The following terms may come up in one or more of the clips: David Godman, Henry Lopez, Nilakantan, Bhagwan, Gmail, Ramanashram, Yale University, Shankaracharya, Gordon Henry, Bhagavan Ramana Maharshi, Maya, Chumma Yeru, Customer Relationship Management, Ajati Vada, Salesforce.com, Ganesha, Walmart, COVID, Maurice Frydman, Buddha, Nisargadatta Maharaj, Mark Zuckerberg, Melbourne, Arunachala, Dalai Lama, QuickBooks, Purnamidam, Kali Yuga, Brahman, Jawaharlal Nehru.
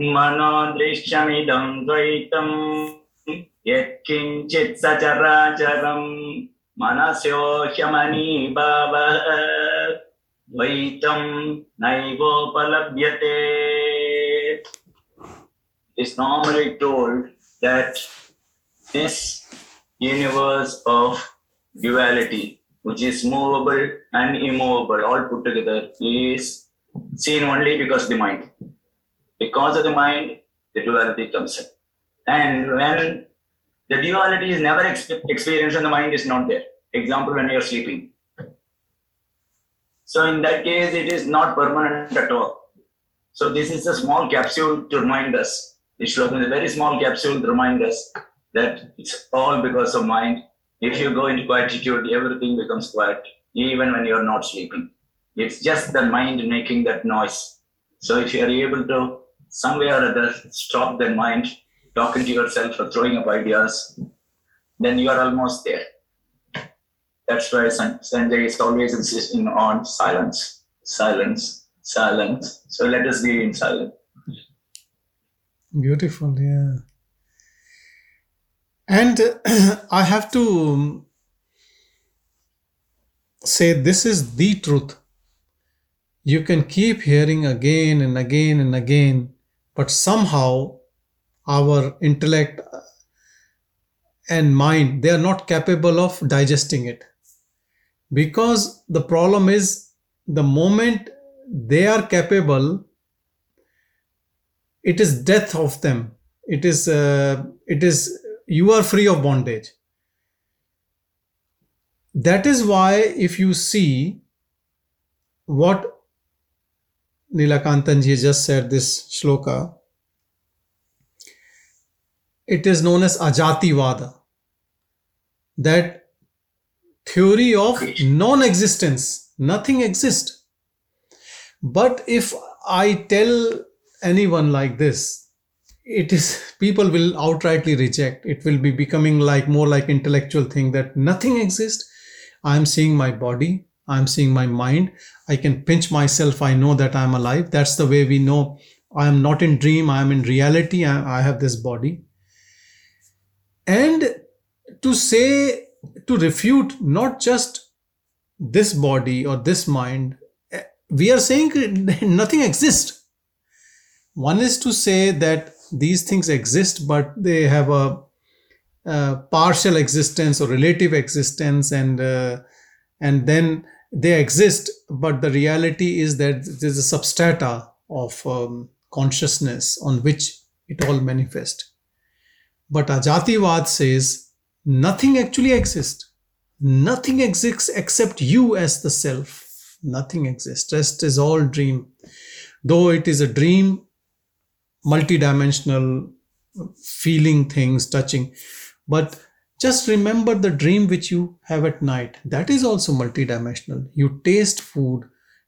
Mano drishyamidam dvaitam yatkinchit sacharacharam manasyohyamani bhava dvaitam naivopalabhyate. It's normally told that this universe of duality, which is movable and immovable, all put together, is seen only because the mind. Because of the mind, the duality comes up. And when the duality is never experienced and the mind is not there. Example, when you are sleeping. So in that case, it is not permanent at all. So this is a small capsule to remind us. This shloka is a very small capsule to remind us that it's all because of mind. If you go into quietitude, everything becomes quiet, even when you're not sleeping. It's just the mind making that noise. So if you are able to, some way or other, stop that mind, talking to yourself or throwing up ideas, then you are almost there. That's why Sanjay is always insisting on silence, silence, silence. So let us be in silence. Beautiful, yeah. And I have to say, this is the truth. You can keep hearing again and again and again, but somehow our intellect and mind, they are not capable of digesting it. Because the problem is, the moment they are capable, it is death of them. It is you are free of bondage. That is why, if you see what Nilakantan ji just said, this shloka, it is known as Ajati Vada, that theory of non-existence, nothing exists. But if I tell anyone like this, it is, people will outrightly reject. It will be becoming like more like intellectual thing that nothing exists. I'm seeing my body. I'm seeing my mind. I can pinch myself. I know that I'm alive. That's the way we know I'm not in dream. I'm in reality. I have this body. And to say, to refute not just this body or this mind, we are saying nothing exists. One is to say that these things exist, but they have a partial existence or relative existence, and then they exist, but the reality is that there is a substrata of consciousness on which it all manifests. But Ajativad says nothing actually exists. Nothing exists except you as the self. Nothing exists. Rest is all dream. Though it is a dream, multidimensional, feeling things, touching. But just remember the dream which you have at night. That is also multidimensional. You taste food,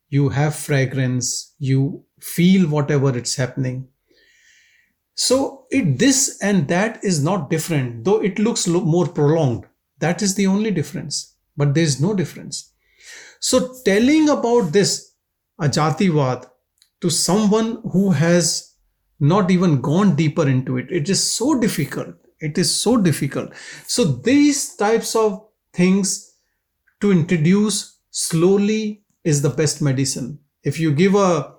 you have fragrance, you feel whatever it's happening. So this and that is not different, though it looks more prolonged. That is the only difference, but there is no difference. So telling about this Ajativad to someone who has not even gone deeper into it, it is so difficult. It is so difficult. So these types of things to introduce slowly is the best medicine. If you give a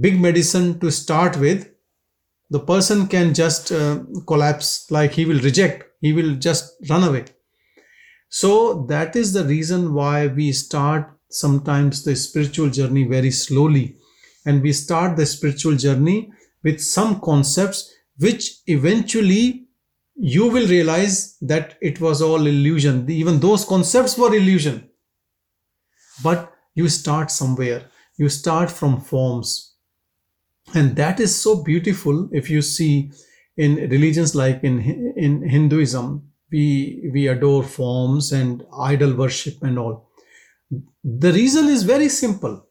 big medicine to start with, the person can just collapse, like he will reject, he will just run away. So that is the reason why we start sometimes the spiritual journey very slowly, and we start the spiritual journey with some concepts which eventually you will realize that it was all illusion. Even those concepts were illusion. But you start somewhere. You start from forms. And that is so beautiful. If you see in religions like in Hinduism, we adore forms and idol worship and all. The reason is very simple.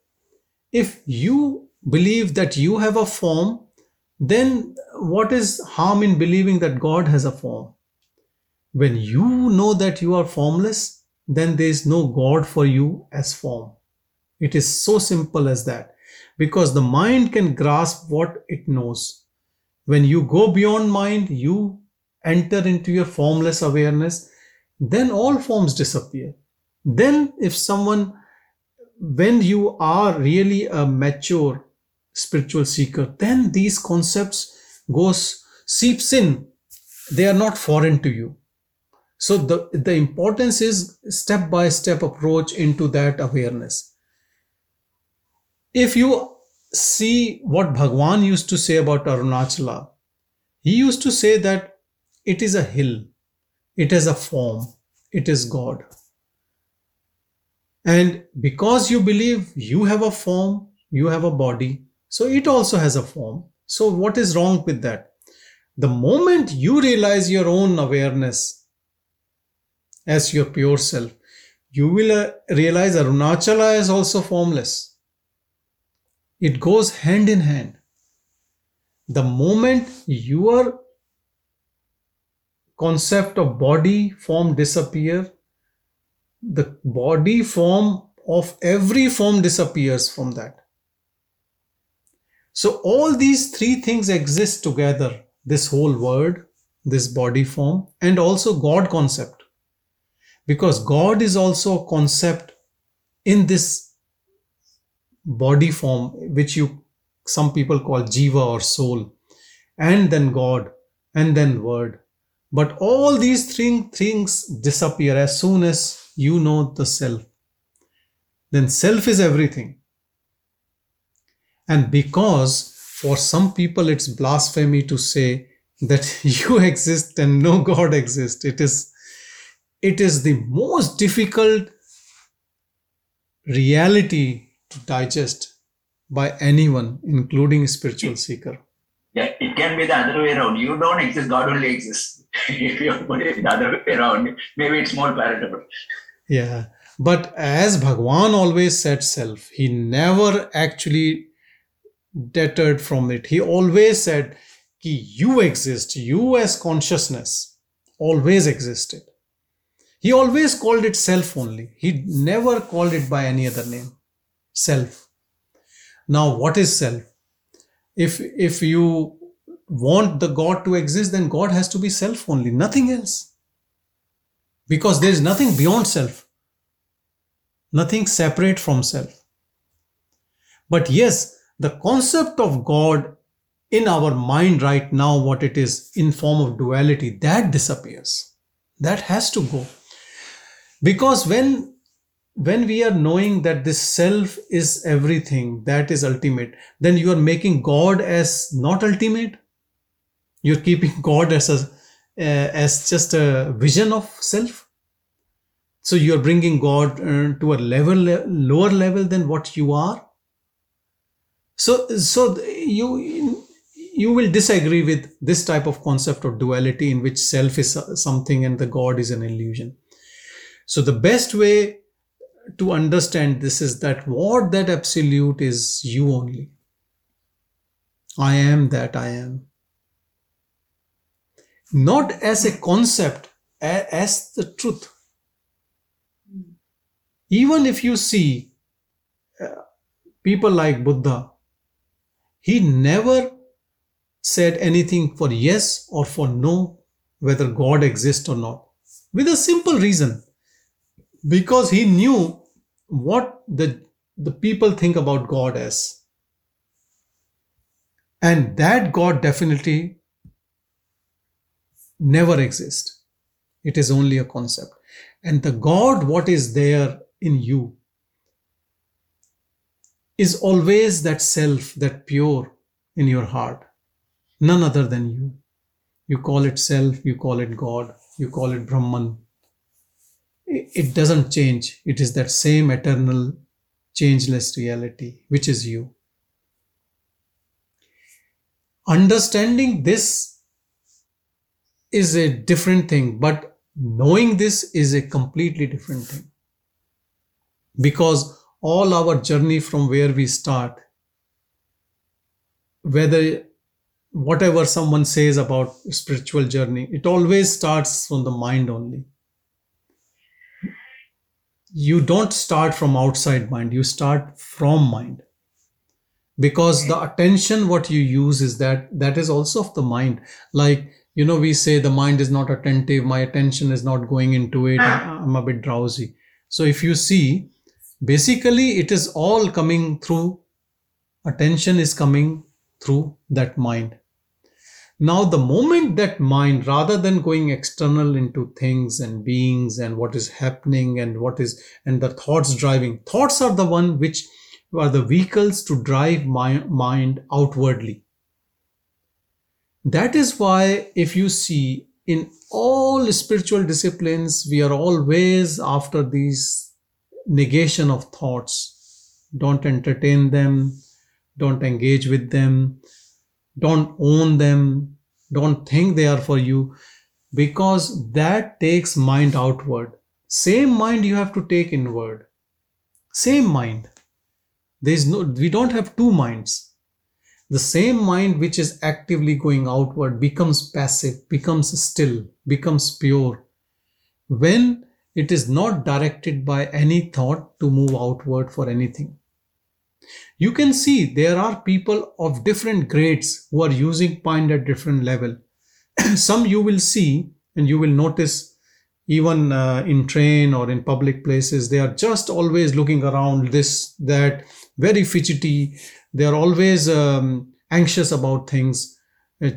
If you believe that you have a form, then what is harm in believing that God has a form? When you know that you are formless, then there is no God for you as form. It is so simple as that. Because the mind can grasp what it knows. When you go beyond mind, you enter into your formless awareness, then all forms disappear. Then if someone, when you are really a mature spiritual seeker, then these concepts seeps in. They are not foreign to you. So the importance is step-by-step approach into that awareness. If you see what Bhagwan used to say about Arunachala, he used to say that it is a hill, it has a form, it is God. And because you believe you have a form, you have a body, so it also has a form. So what is wrong with that? The moment you realize your own awareness as your pure self, you will realize Arunachala is also formless. It goes hand in hand. The moment your concept of body form disappears, the body form of every form disappears from that. So all these three things exist together. This whole word, this body form, and also God concept. Because God is also a concept in this body form, which some people call jiva or soul, and then God, and then word. But all these three things disappear as soon as you know the self. Then self is everything. And because for some people it's blasphemy to say that you exist and no God exists. It is the most difficult reality to digest by anyone, including a spiritual seeker. Yeah, it can be the other way around. You don't exist, God only exists. If you put it the other way around, maybe it's more palatable. Yeah, but as Bhagwan always said self, he never actually deterred from it. He always said, ki you exist, you as consciousness always existed. He always called it self only. He never called it by any other name, self. Now what is self? If you want the God to exist, then God has to be self only, nothing else. Because there is nothing beyond self, nothing separate from self. But yes, the concept of God in our mind right now, what it is in form of duality, that disappears. That has to go. Because when we are knowing that this self is everything, that is ultimate, then you are making God as not ultimate. You're keeping God as just a vision of self. So you're bringing God to a lower level than what you are. So you will disagree with this type of concept of duality in which self is something and the God is an illusion. So the best way to understand this is that what that absolute is you only. I am that I am. Not as a concept, as the truth. Even if you see people like Buddha, he never said anything for yes or for no, whether God exists or not, with a simple reason. Because he knew what the people think about God as. And that God definitely never exists. It is only a concept. And the God, what is there in you, is always that self, that pure in your heart. None other than you. You call it self, you call it God, you call it Brahman. It doesn't change. It is that same eternal, changeless reality, which is you. Understanding this is a different thing, but knowing this is a completely different thing. Because all our journey from where we start, whatever someone says about spiritual journey, it always starts from the mind only. You don't start from outside mind, you start from mind. because the attention, what you use is that is also of the mind. Like, you know, we say the mind is not attentive, my attention is not going into it, I'm a bit drowsy. So if you see, basically it is all coming through, attention is coming through that mind. Now, the moment that mind, rather than going external into things and beings and what is happening and what is, and the thoughts driving, thoughts are the one which are the vehicles to drive my mind outwardly. That is why, if you see, in all spiritual disciplines, we are always after these negation of thoughts. Don't entertain them, don't engage with them, don't own them, don't think they are for you, because that takes mind outward. Same mind you have to take inward. Same mind. We don't have two minds. The same mind which is actively going outward becomes passive, becomes still, becomes pure, when it is not directed by any thought to move outward for anything. You can see there are people of different grades who are using mind at different level. Some you will see and you will notice even in train or in public places, they are just always looking around, this, that, very fidgety. They are always anxious about things,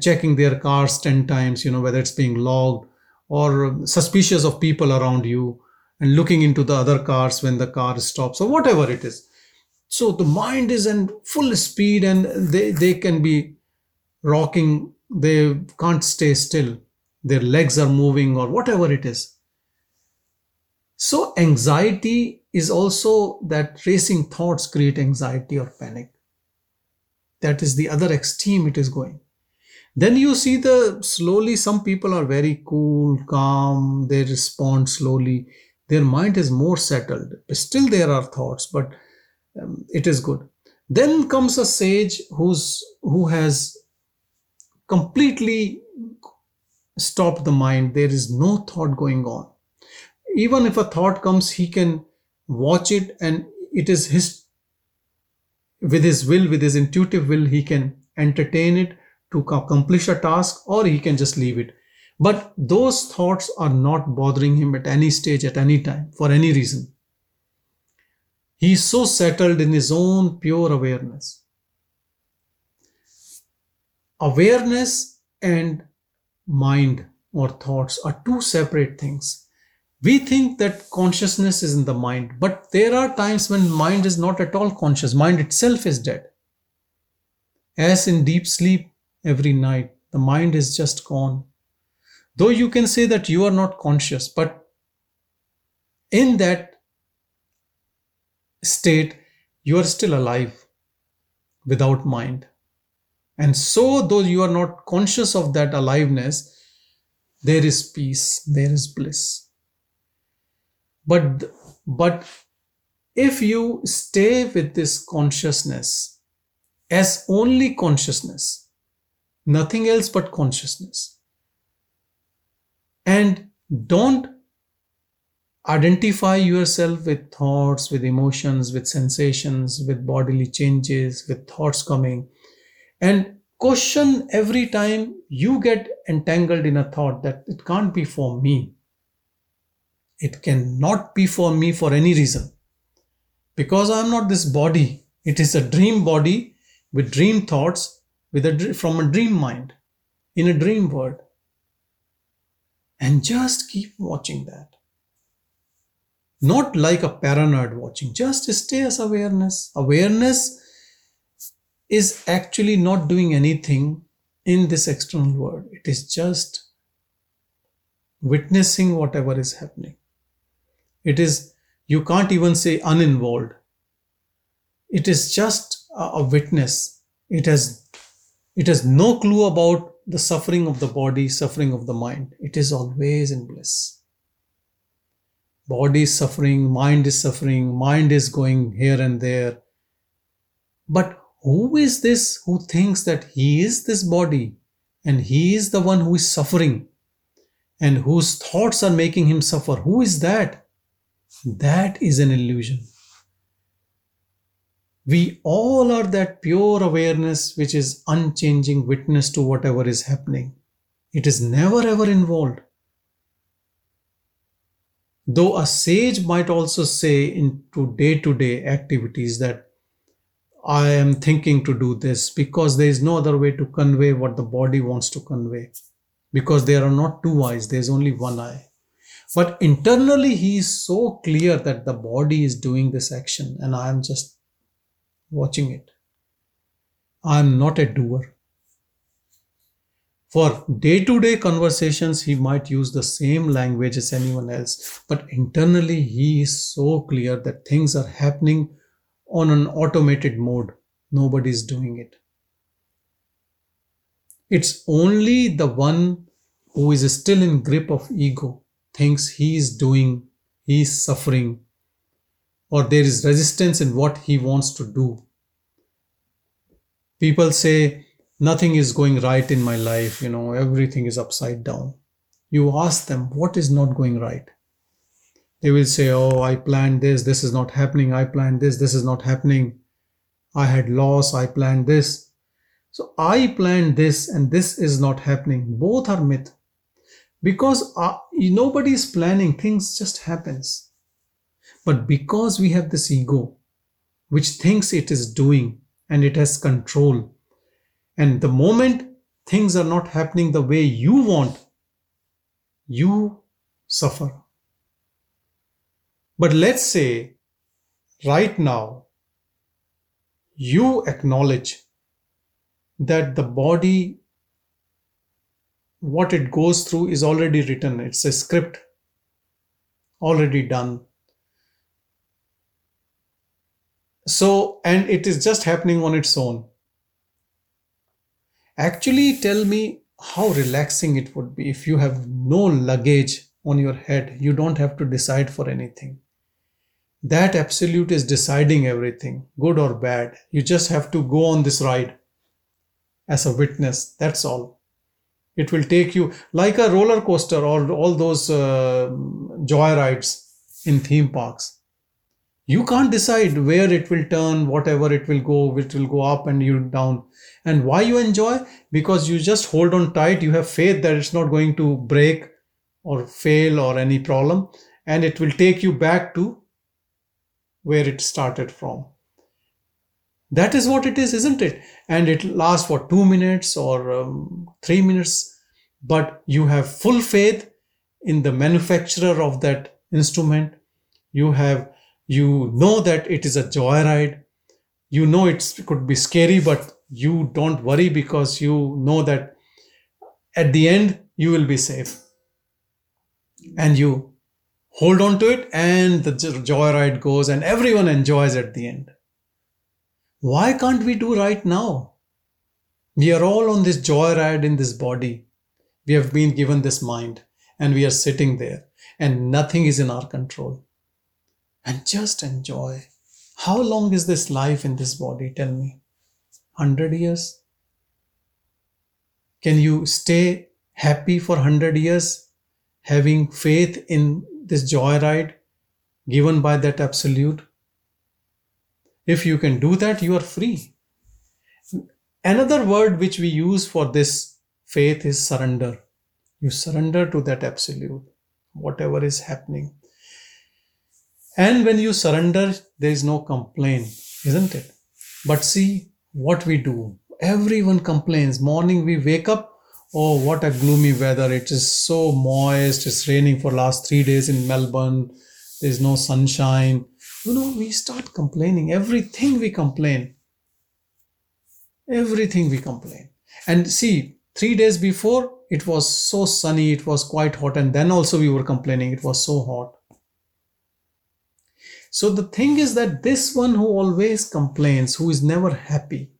checking their cars 10 times, you know, whether it's being logged, or suspicious of people around you and looking into the other cars when the car stops or whatever it is. So the mind is in full speed and they can be rocking, they can't stay still, their legs are moving or whatever it is. So anxiety is also that racing thoughts create anxiety or panic. That is the other extreme it is going. Then you see slowly some people are very cool, calm, they respond slowly. Their mind is more settled. Still there are thoughts, but it is good. Then comes a sage who has completely stopped the mind. There is no thought going on. Even if a thought comes, he can watch it, and it is with his intuitive will, he can entertain it to accomplish a task, or he can just leave it. But those thoughts are not bothering him at any stage, at any time, for any reason. He is so settled in his own pure awareness. Awareness and mind or thoughts are two separate things. We think that consciousness is in the mind, but there are times when mind is not at all conscious. Mind itself is dead. As in deep sleep every night, the mind is just gone. Though you can say that you are not conscious, but in that state, you are still alive without mind. And so, though you are not conscious of that aliveness, there is peace, there is bliss. But if you stay with this consciousness as only consciousness, nothing else but consciousness, and don't identify yourself with thoughts, with emotions, with sensations, with bodily changes, with thoughts coming, and question every time you get entangled in a thought that it can't be for me. It cannot be for me for any reason. Because I am not this body. It is a dream body with dream thoughts from a dream mind in a dream world. And just keep watching that. Not like a paranoid watching, just stay as awareness. Awareness is actually not doing anything in this external world. It is just witnessing whatever is happening. It is, you can't even say uninvolved. It is just a witness. It has no clue about the suffering of the body, suffering of the mind. It is always in bliss. Body is suffering, mind is suffering, mind is going here and there. But who is this who thinks that he is this body and he is the one who is suffering and whose thoughts are making him suffer? Who is that? That is an illusion. we all are that pure awareness which is unchanging witness to whatever is happening. It is never ever involved. Though a sage might also say into day-to-day activities that I am thinking to do this because there is no other way to convey what the body wants to convey. Because there are not two eyes, there is only one eye. But internally he is so clear that the body is doing this action and I am just watching it. I am not a doer. For day-to-day conversations, he might use the same language as anyone else. But internally he is so clear that things are happening on an automated mode. Nobody is doing it. It's only the one who is still in grip of ego, thinks he is doing, he is suffering, or there is resistance in what he wants to do. People say, nothing is going right in my life, everything is upside down. You ask them, what is not going right? They will say, oh, I planned this is not happening. I planned this is not happening. I had loss, I planned this. So I planned this and this is not happening. Both are myth. Because nobody is planning, things just happens. But because we have this ego, which thinks it is doing and it has control. And the moment things are not happening the way you want, you suffer. But let's say right now you acknowledge that the body, what it goes through is already written. It's a script already done. So, and it is just happening on its own. Actually, tell me how relaxing it would be if you have no luggage on your head. You don't have to decide for anything. That absolute is deciding everything, good or bad. You just have to go on this ride as a witness. That's all. It will take you like a roller coaster or all those joy rides in theme parks. You can't decide where it will turn, whatever it will go up and you down. And why you enjoy? Because you just hold on tight. You have faith that it's not going to break or fail or any problem. And it will take you back to where it started from. That is what it is, isn't it? And it lasts for 2 minutes or 3 minutes. But you have full faith in the manufacturer of that instrument. You know that it is a joyride. You know it could be scary, but you don't worry because you know that at the end you will be safe. And you hold on to it and the joyride goes and everyone enjoys at the end. Why can't we do right now? We are all on this joyride in this body. We have been given this mind and we are sitting there and nothing is in our control. And just enjoy. How long is this life in this body? Tell me. 100 years? Can you stay happy for 100 years? Having faith in this joyride given by that absolute? If you can do that, you are free. Another word which we use for this faith is surrender. You surrender to that absolute, whatever is happening. And when you surrender, there is no complaint, isn't it? But see what we do. Everyone complains. Morning we wake up. Oh, what a gloomy weather. It is so moist. It's raining for last 3 days in Melbourne. There is no sunshine. We start complaining. Everything we complain. And see, 3 days before, it was so sunny. It was quite hot. And then also we were complaining. It was so hot. So the thing is that this one who always complains, who is never happy,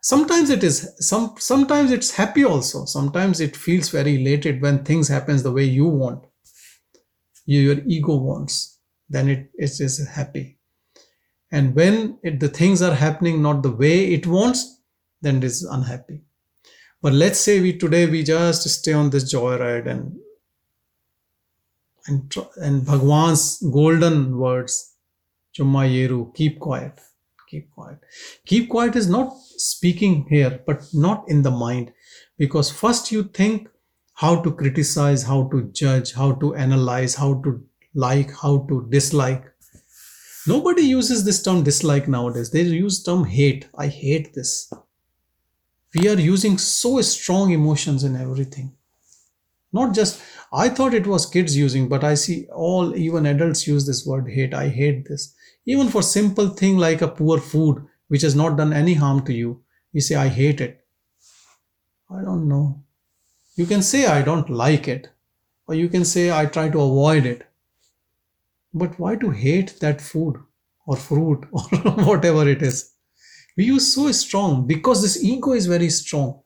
sometimes it's happy also. Sometimes it feels very elated when things happens the way you want, your ego wants, then it is happy. And when the things are happening not the way it wants, then it is unhappy. But let's say today we just stay on this joyride and Bhagwan's golden words, Chumma Yeru, keep quiet, keep quiet. Keep quiet is not speaking here, but not in the mind. Because first you think how to criticize, how to judge, how to analyze, how to like, how to dislike. Nobody uses this term dislike nowadays. They use term hate. I hate this. We are using so strong emotions in everything. Not just, I thought it was kids using, but I see all, even adults use this word hate. I hate this. Even for simple thing like a poor food, which has not done any harm to you, you say, I hate it. I don't know. You can say, I don't like it. Or you can say, I try to avoid it. But why to hate that food or fruit or whatever it is? We use so strong because this ego is very strong.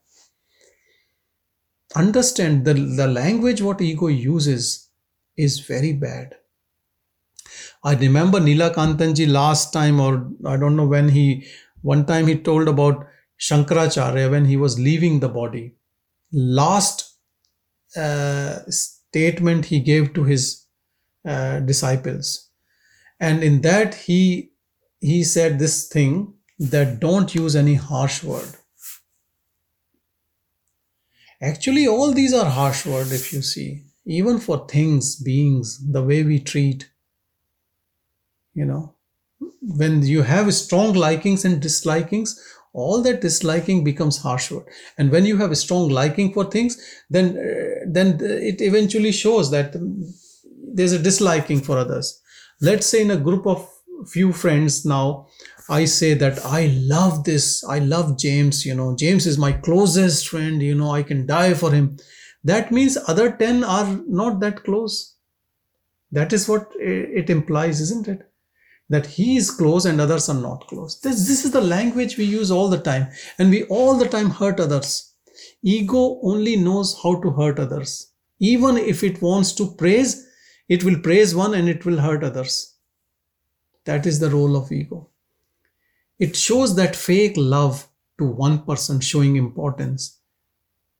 Understand the language what ego uses is very bad. I remember Nilakantan ji last time, or I don't know when, one time he told about Shankaracharya when he was leaving the body. Last statement he gave to his disciples, and in that he said this thing, that don't use any harsh word. Actually, all these are harsh words if you see, even for things, beings, the way we treat. You know, when you have strong likings and dislikings, all that disliking becomes harsh word. And when you have a strong liking for things, then it eventually shows that there's a disliking for others. Let's say in a group of few friends now, I say that I love this. I love James, you know. James is my closest friend, you know. I can die for him. That means other 10 are not that close. That is what it implies, isn't it? That he is close and others are not close. This is the language we use all the time. And we all the time hurt others. Ego only knows how to hurt others. Even if it wants to praise, it will praise one and it will hurt others. That is the role of ego. It shows that fake love to one person, showing importance.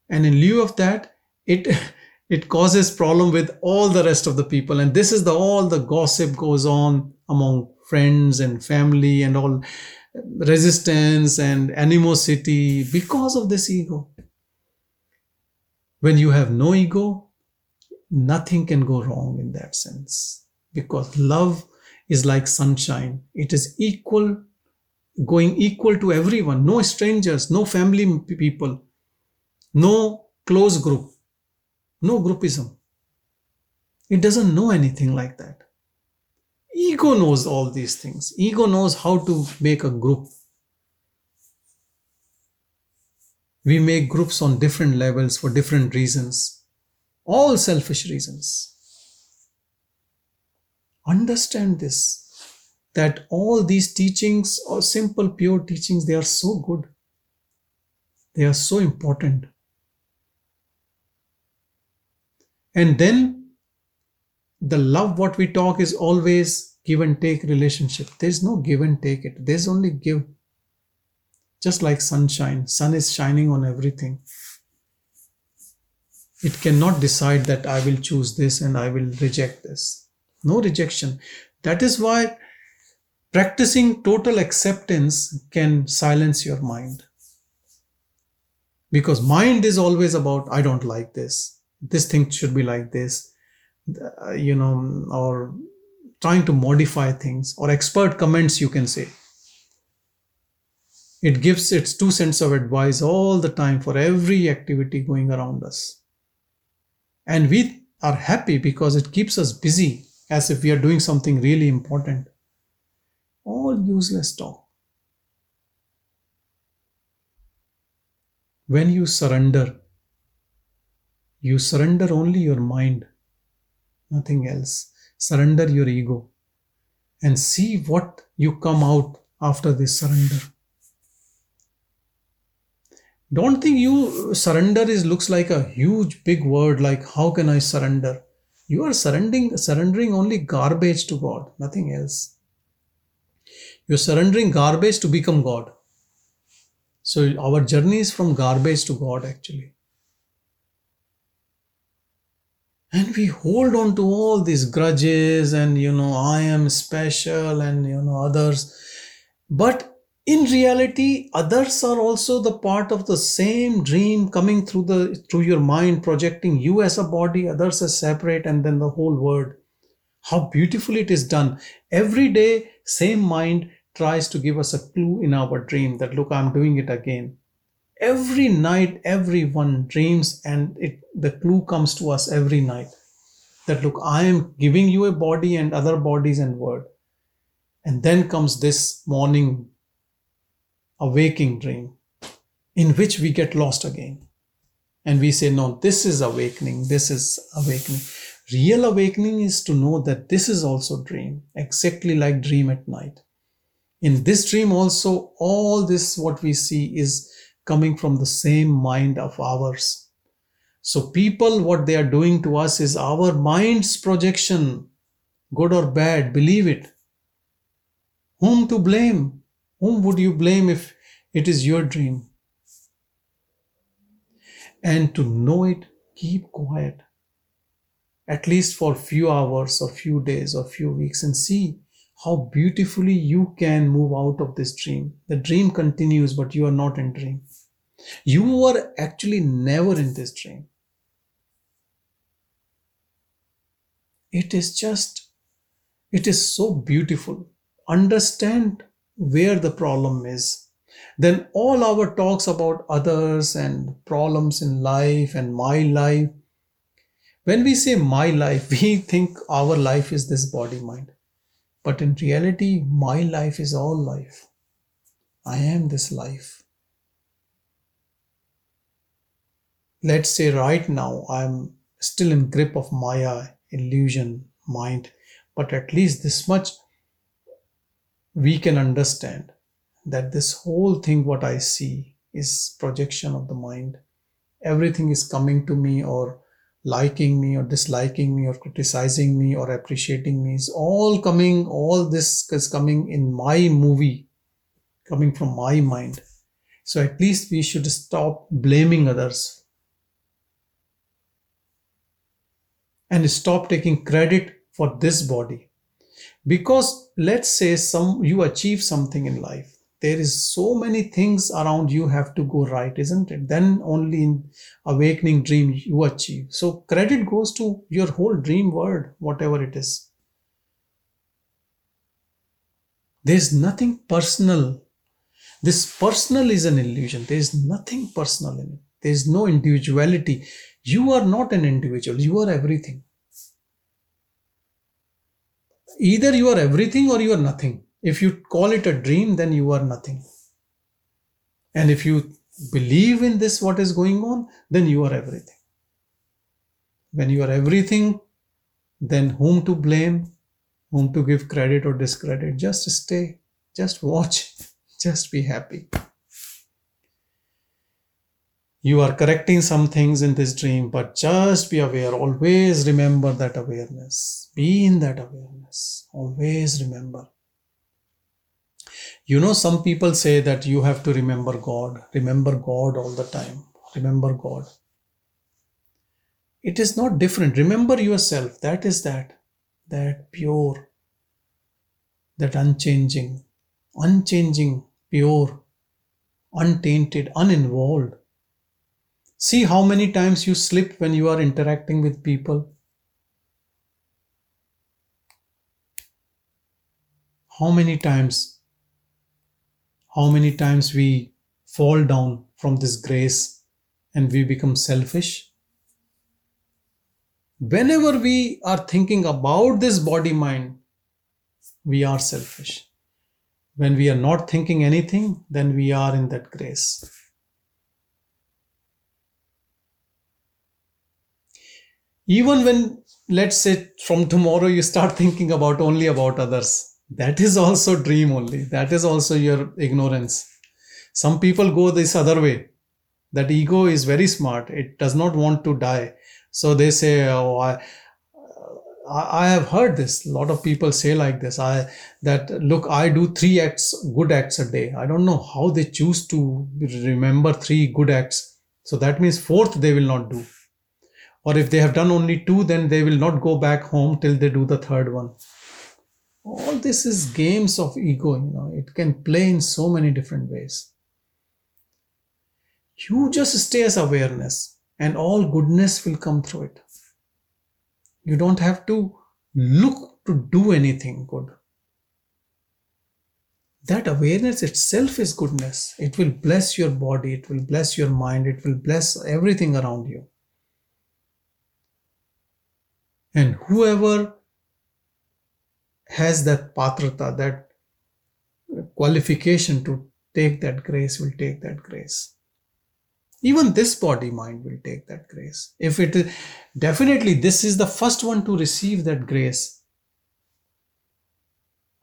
And in lieu of that, it causes problem with all the rest of the people. And this is all the gossip goes on among friends and family and all, resistance and animosity because of this ego. When you have no ego, nothing can go wrong in that sense. Because love is like sunshine. It is equal, going equal to everyone, no strangers, no family people, no close group, no groupism. It doesn't know anything like that. Ego knows all these things. Ego knows how to make a group. We make groups on different levels for different reasons, all selfish reasons. Understand this. That all these teachings or simple pure teachings, they are so good. They are so important. And then the love what we talk is always give and take relationship. There is no give and take it. There is only give. Just like sunshine. Sun is shining on everything. It cannot decide that I will choose this and I will reject this. No rejection. That is why practicing total acceptance can silence your mind. Because mind is always about, I don't like this. This thing should be like this. You know, or trying to modify things. Or expert comments, you can say. It gives its 2 cents of advice all the time for every activity going around us. And we are happy because it keeps us busy as if we are doing something really important. All useless talk. When you surrender only your mind, nothing else. Surrender your ego and see what you come out after this surrender. Don't think you surrender looks like a huge big word, like how can I surrender? You are surrendering only garbage to God, nothing else. You're surrendering garbage to become God. So our journey is from garbage to God actually. And we hold on to all these grudges and, you know, I am special and, you know, others. But In reality, others are also the part of the same dream coming through your mind, projecting you as a body, others as separate, and then the whole world. How beautifully it is done. Every day, same mind tries to give us a clue in our dream that, look, I'm doing it again. Every night, everyone dreams, and the clue comes to us every night that, look, I am giving you a body and other bodies and word. And then comes this morning, a waking dream in which we get lost again. And we say, no, this is awakening. This is awakening. Real awakening is to know that this is also dream, exactly like dream at night. In this dream also, all this what we see is coming from the same mind of ours. So people, what they are doing to us is our mind's projection, good or bad, believe it. Whom to blame? Whom would you blame if it is your dream? And to know it, keep quiet, at least for few hours or few days or few weeks, and see how beautifully you can move out of this dream. The dream continues, but you are not in dream. You were actually never in this dream. It is so beautiful. Understand where the problem is, then all our talks about others and problems in life and my life. When we say my life, we think our life is this body mind, but in reality, my life is all life. I am this life. Let's say right now I'm still in grip of Maya, illusion, mind, but at least this much we can understand that this whole thing what I see is projection of the mind. Everything is coming to me or liking me or disliking me or criticizing me or appreciating me. It's all coming, all this is coming in my movie, coming from my mind. So at least we should stop blaming others and stop taking credit for this body. Because let's say you achieve something in life. There is so many things around you have to go right, isn't it? Then only in awakening dream you achieve. So credit goes to your whole dream world, whatever it is. There's nothing personal. This personal is an illusion. There's nothing personal in it. There's no individuality. You are not an individual. You are everything. Either you are everything or you are nothing. If you call it a dream, then you are nothing. And if you believe in this, what is going on, then you are everything. When you are everything, then whom to blame, whom to give credit or discredit. Just stay, just watch, just be happy. You are correcting some things in this dream, but just be aware. Always remember that awareness. Be in that awareness. Always remember. You know, some people say that you have to remember God. Remember God all the time. Remember God. It is not different. Remember yourself. That is that. That pure. That unchanging. Unchanging, pure, untainted, uninvolved. See how many times you slip when you are interacting with people. How many times we fall down from this grace and we become selfish. Whenever we are thinking about this body mind, we are selfish. When we are not thinking anything, then we are in that grace. Even when, let's say, from tomorrow you start thinking about only about others, that is also dream only. That is also your ignorance. Some people go this other way. That ego is very smart. It does not want to die. So they say, oh, I have heard this. A lot of people say like this. I do 3 good acts a day. I don't know how they choose to remember 3 good acts. So that means 4th they will not do. Or if they have done only 2, then they will not go back home till they do the 3rd one. All this is games of ego, you know. It can play in so many different ways. You just stay as awareness and all goodness will come through it. You don't have to look to do anything good. That awareness itself is goodness. It will bless your body, it will bless your mind, it will bless everything around you. And whoever has that patrata, that qualification to take that grace, will take that grace. Even this body mind will take that grace. If it is, definitely this is the first one to receive that grace.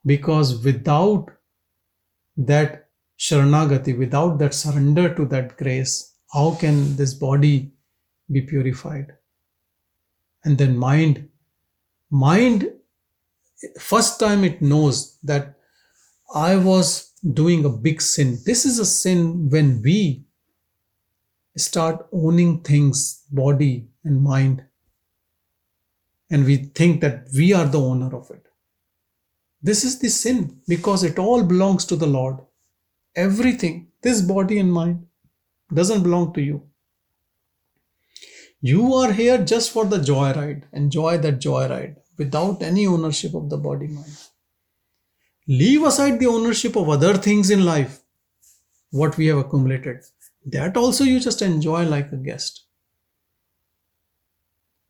Because without that sharanagati, without that surrender to that grace, how can this body be purified? And then mind, first time it knows that I was doing a big sin. This is a sin when we start owning things, body and mind, and we think that we are the owner of it. This is the sin, because it all belongs to the Lord. Everything, this body and mind, doesn't belong to you. You are here just for the joyride. Enjoy that joyride without any ownership of the body mind. Leave aside the ownership of other things in life, what we have accumulated. That also you just enjoy like a guest.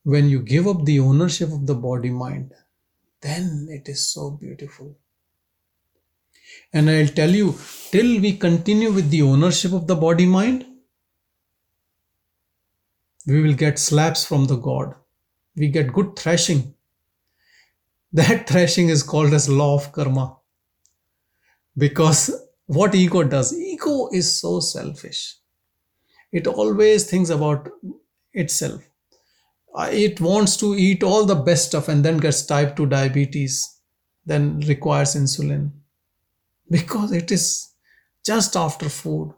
When you give up the ownership of the body mind, then it is so beautiful. And I'll tell you, till we continue with the ownership of the body mind, we will get slaps from the God. We get good thrashing. That thrashing is called as law of karma. Because what ego does, ego is so selfish. It always thinks about itself. It wants to eat all the best stuff and then gets type 2 diabetes, then requires insulin, because it is just after food.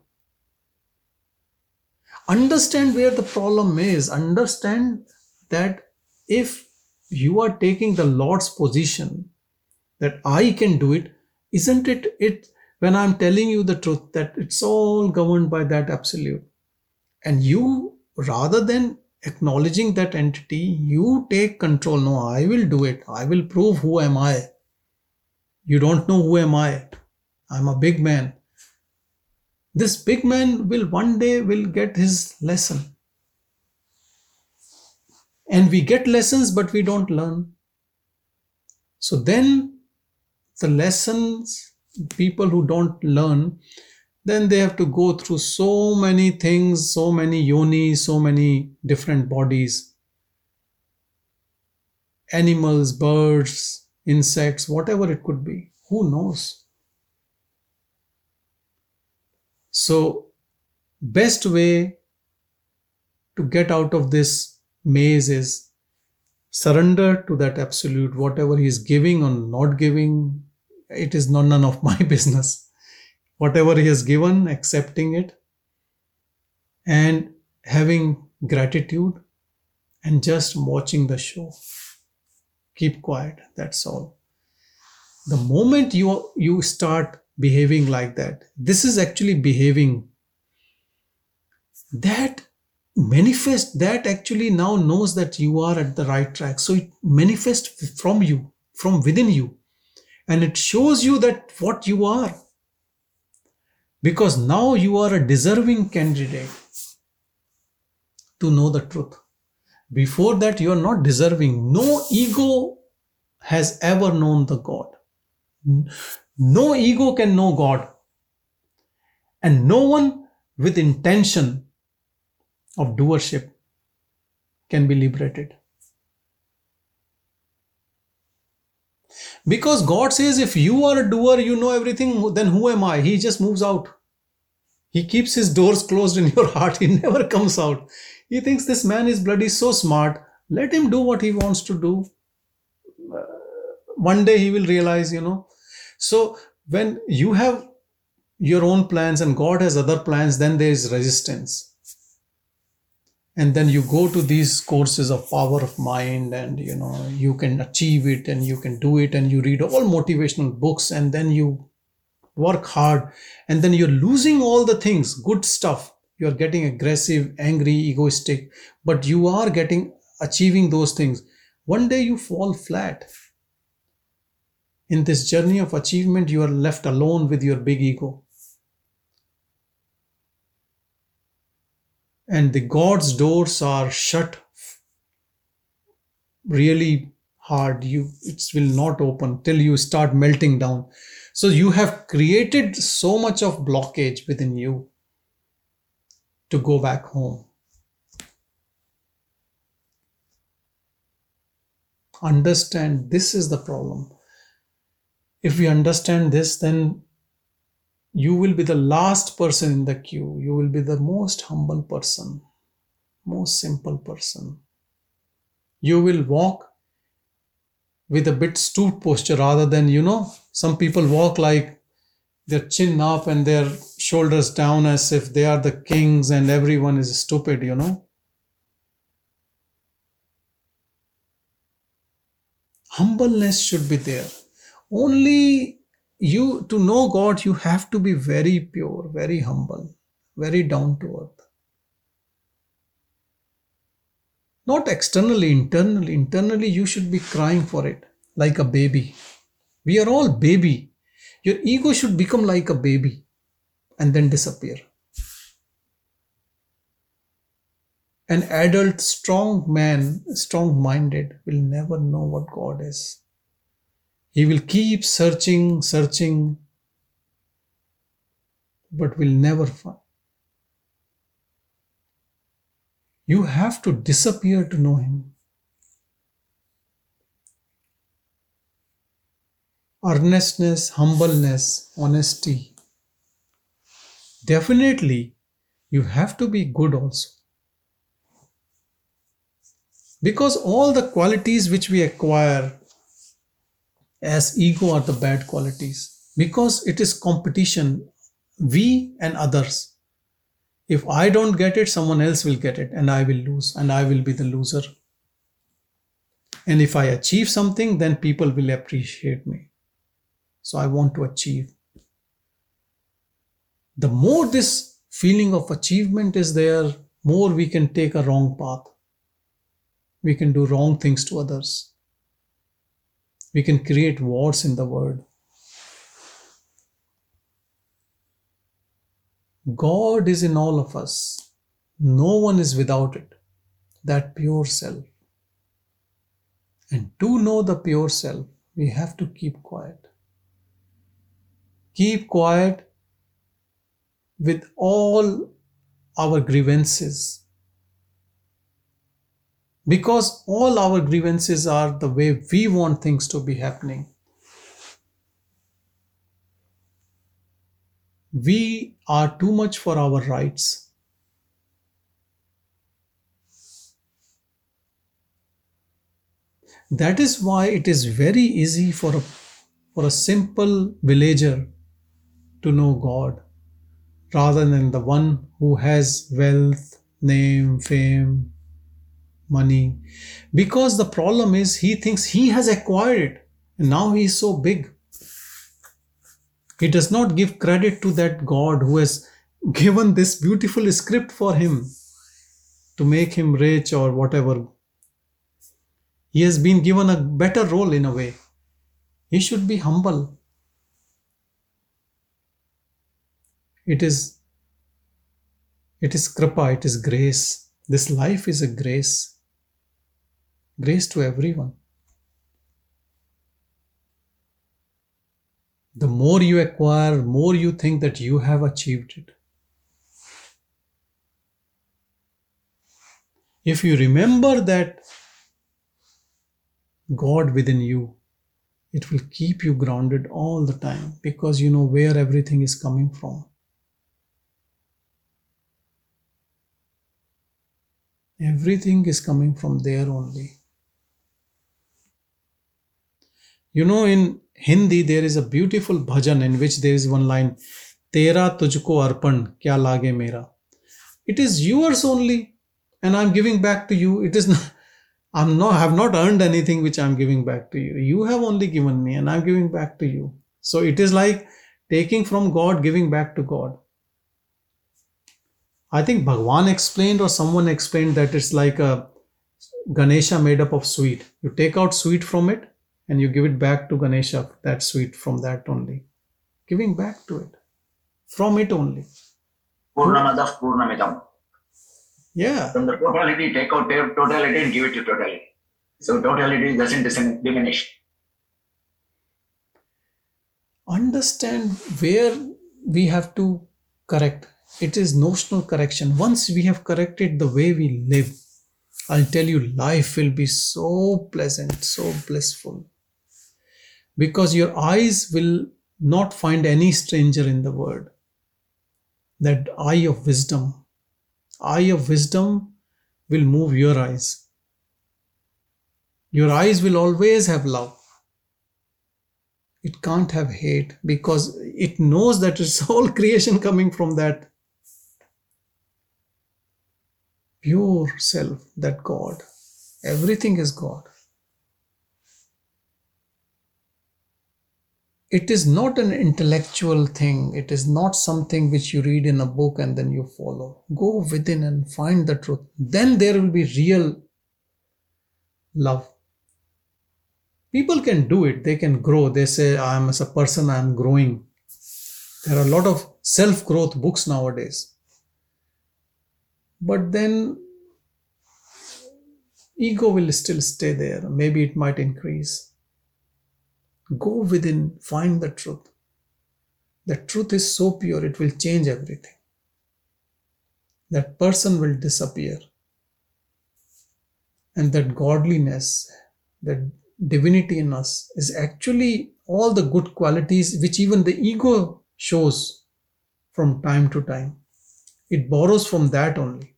Understand where the problem is. Understand that if you are taking the Lord's position that I can do it, isn't it when I'm telling you the truth that it's all governed by that absolute, and you, rather than acknowledging that entity, you take control. No, I will do it. I will prove who am I. You don't know who am I. I'm a big man. This big man will one day will get his lesson. And we get lessons, but we don't learn. So then the lessons, people who don't learn, then they have to go through so many things, so many yonis, so many different bodies. Animals, birds, insects, whatever it could be. Who knows? So, best way to get out of this maze is surrender to that absolute. Whatever he is giving or not giving, it is none of my business. Whatever he has given, accepting it and having gratitude and just watching the show. Keep quiet, that's all. The moment you start behaving like that, this is actually behaving. That manifest, that actually now knows that you are at the right track. So it manifests from you, from within you. And it shows you that what you are. Because now you are a deserving candidate to know the truth. Before that, you are not deserving. No ego has ever known the God. No ego can know God. And no one with intention of doership can be liberated. Because God says, if you are a doer, you know everything, then who am I? He just moves out. He keeps his doors closed in your heart. He never comes out. He thinks this man is bloody so smart. Let him do what he wants to do. One day he will realize, you know. So when you have your own plans and God has other plans, then there is resistance. And then you go to these courses of power of mind, and you know, you can achieve it and you can do it, and you read all motivational books, and then you work hard, and then you're losing all the things, good stuff. You're getting aggressive, angry, egoistic, but you are achieving those things. One day you fall flat. In this journey of achievement, you are left alone with your big ego. And the God's doors are shut really hard. It will not open till you start melting down. So you have created so much of blockage within you to go back home. Understand this is the problem. If we understand this, then you will be the last person in the queue. You will be the most humble person, most simple person. You will walk with a bit stooped posture rather than, some people walk like their chin up and their shoulders down as if they are the kings and everyone is stupid, Humbleness should be there. Only you, to know God, you have to be very pure, very humble, very down to earth. Not externally, internally. Internally, you should be crying for it like a baby. We are all baby. Your ego should become like a baby and then disappear. An adult, strong man, strong-minded, will never know what God is. He will keep searching, but will never find. You have to disappear to know Him. Earnestness, humbleness, honesty. Definitely, you have to be good also. Because all the qualities which we acquire as ego are the bad qualities, because it is competition, we and others. If I don't get it, someone else will get it, and I will lose, and I will be the loser. And if I achieve something, then people will appreciate me. So I want to achieve. The more this feeling of achievement is there, more we can take a wrong path. We can do wrong things to others. We can create wars in the world. God is in all of us. No one is without it. That pure self. And to know the pure self, we have to keep quiet. Keep quiet with all our grievances. Because all our grievances are the way we want things to be happening. We are too much for our rights. That is why it is very easy for a simple villager to know God, rather than the one who has wealth, name, fame, money, because the problem is he thinks he has acquired it and now he is so big. He does not give credit to that God who has given this beautiful script for him to make him rich or whatever. He has been given a better role in a way. He should be humble. It is kripa, it is grace. This life is a grace. Grace to everyone. The more you acquire, more you think that you have achieved it. If you remember that God within you, it will keep you grounded all the time, because you know where everything is coming from. Everything is coming from there only. In Hindi, there is a beautiful bhajan in which there is one line, Tera tujhko arpan kya lage mera. It is yours only and I'm giving back to you. It is not, I have not earned anything which I'm giving back to you. You have only given me and I'm giving back to you. So it is like taking from God, giving back to God. I think Bhagwan explained or someone explained that it's like a Ganesha made up of sweet. You take out sweet from it and you give it back to Ganesha, that sweet from that only. Giving back to it. From it only. Purnamadas Purnamidam. Yeah. From the totality, take out totality and give it to totality. So totality doesn't diminish. Understand where we have to correct. It is notional correction. Once we have corrected the way we live, I'll tell you, life will be so pleasant, so blissful. Because your eyes will not find any stranger in the world. That eye of wisdom will move your eyes. Your eyes will always have love. It can't have hate because it knows that it's all creation coming from that pure self, that God. Everything is God. It is not an intellectual thing. It is not something which you read in a book and then you follow. Go within and find the truth. Then there will be real love. People can do it. They can grow. They say, I am as a person, I am growing. There are a lot of self-growth books nowadays. But then ego will still stay there. Maybe it might increase. Go within, find the truth. The truth is so pure, it will change everything. That person will disappear. And that godliness, that divinity in us is actually all the good qualities which even the ego shows from time to time. It borrows from that only.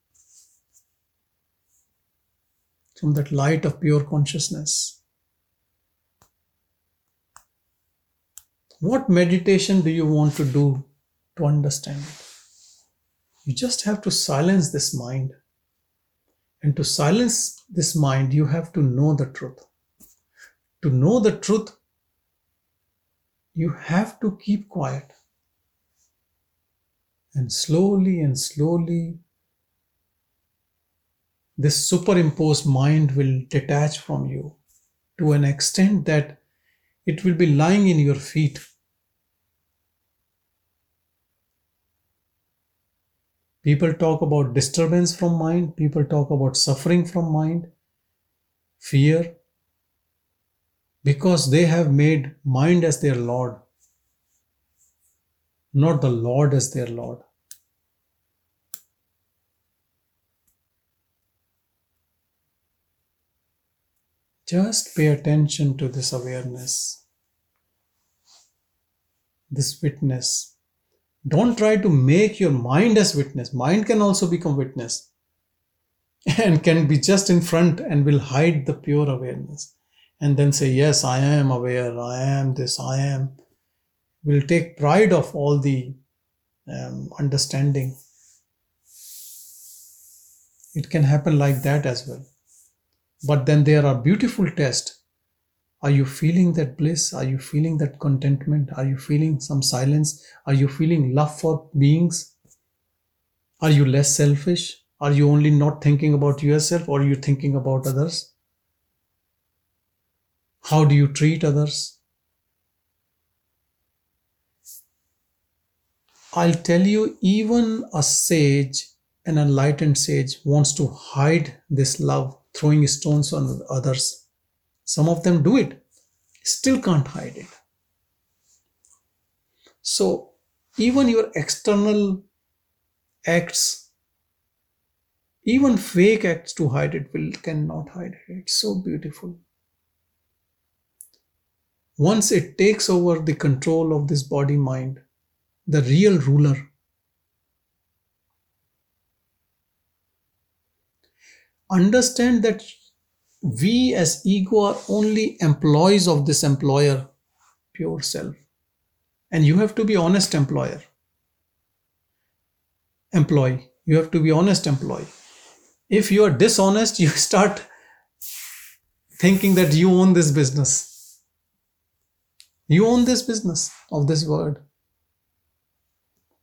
From that light of pure consciousness. What meditation do you want to do to understand it? You just have to silence this mind. And to silence this mind, you have to know the truth. To know the truth, you have to keep quiet. And slowly, this superimposed mind will detach from you to an extent that it will be lying in your feet. People talk about disturbance from mind. People talk about suffering from mind, fear, because they have made mind as their Lord, not the Lord as their Lord. Just pay attention to this awareness, this witness. Don't try to make your mind as witness. Mind can also become witness and can be just in front and will hide the pure awareness. And then say, yes, I am aware, I am this, I am. We'll take pride of all the understanding. It can happen like that as well. But then there are beautiful tests. Are you feeling that bliss? Are you feeling that contentment? Are you feeling some silence? Are you feeling love for beings? Are you less selfish? Are you only not thinking about yourself or are you thinking about others? How do you treat others? I'll tell you, even a sage, an enlightened sage, wants to hide this love, throwing stones on others. Some of them do it, still can't hide it. So, even your external acts, even fake acts to hide it, cannot hide it. It's so beautiful. Once it takes over the control of this body-mind, the real ruler. Understand that we as ego are only employees of this employer, pure self. And you have to be honest employee. If you are dishonest, you start thinking that you own this business. You own this business of this world.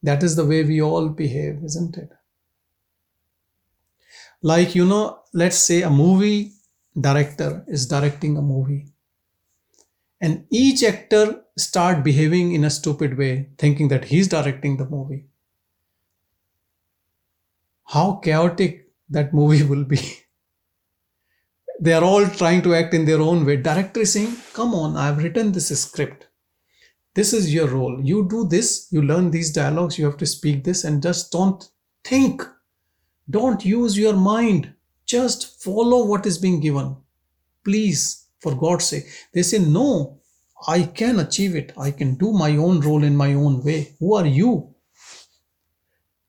That is the way we all behave, isn't it? Like, you know, let's say a movie director is directing a movie. And each actor start behaving in a stupid way, thinking that he's directing the movie. How chaotic that movie will be. They are all trying to act in their own way. Director is saying, come on, I've written this script. This is your role. You do this, you learn these dialogues, you have to speak this, and just don't think. Don't use your mind. Just follow what is being given. Please, for God's sake. They say, no, I can achieve it. I can do my own role in my own way. Who are you?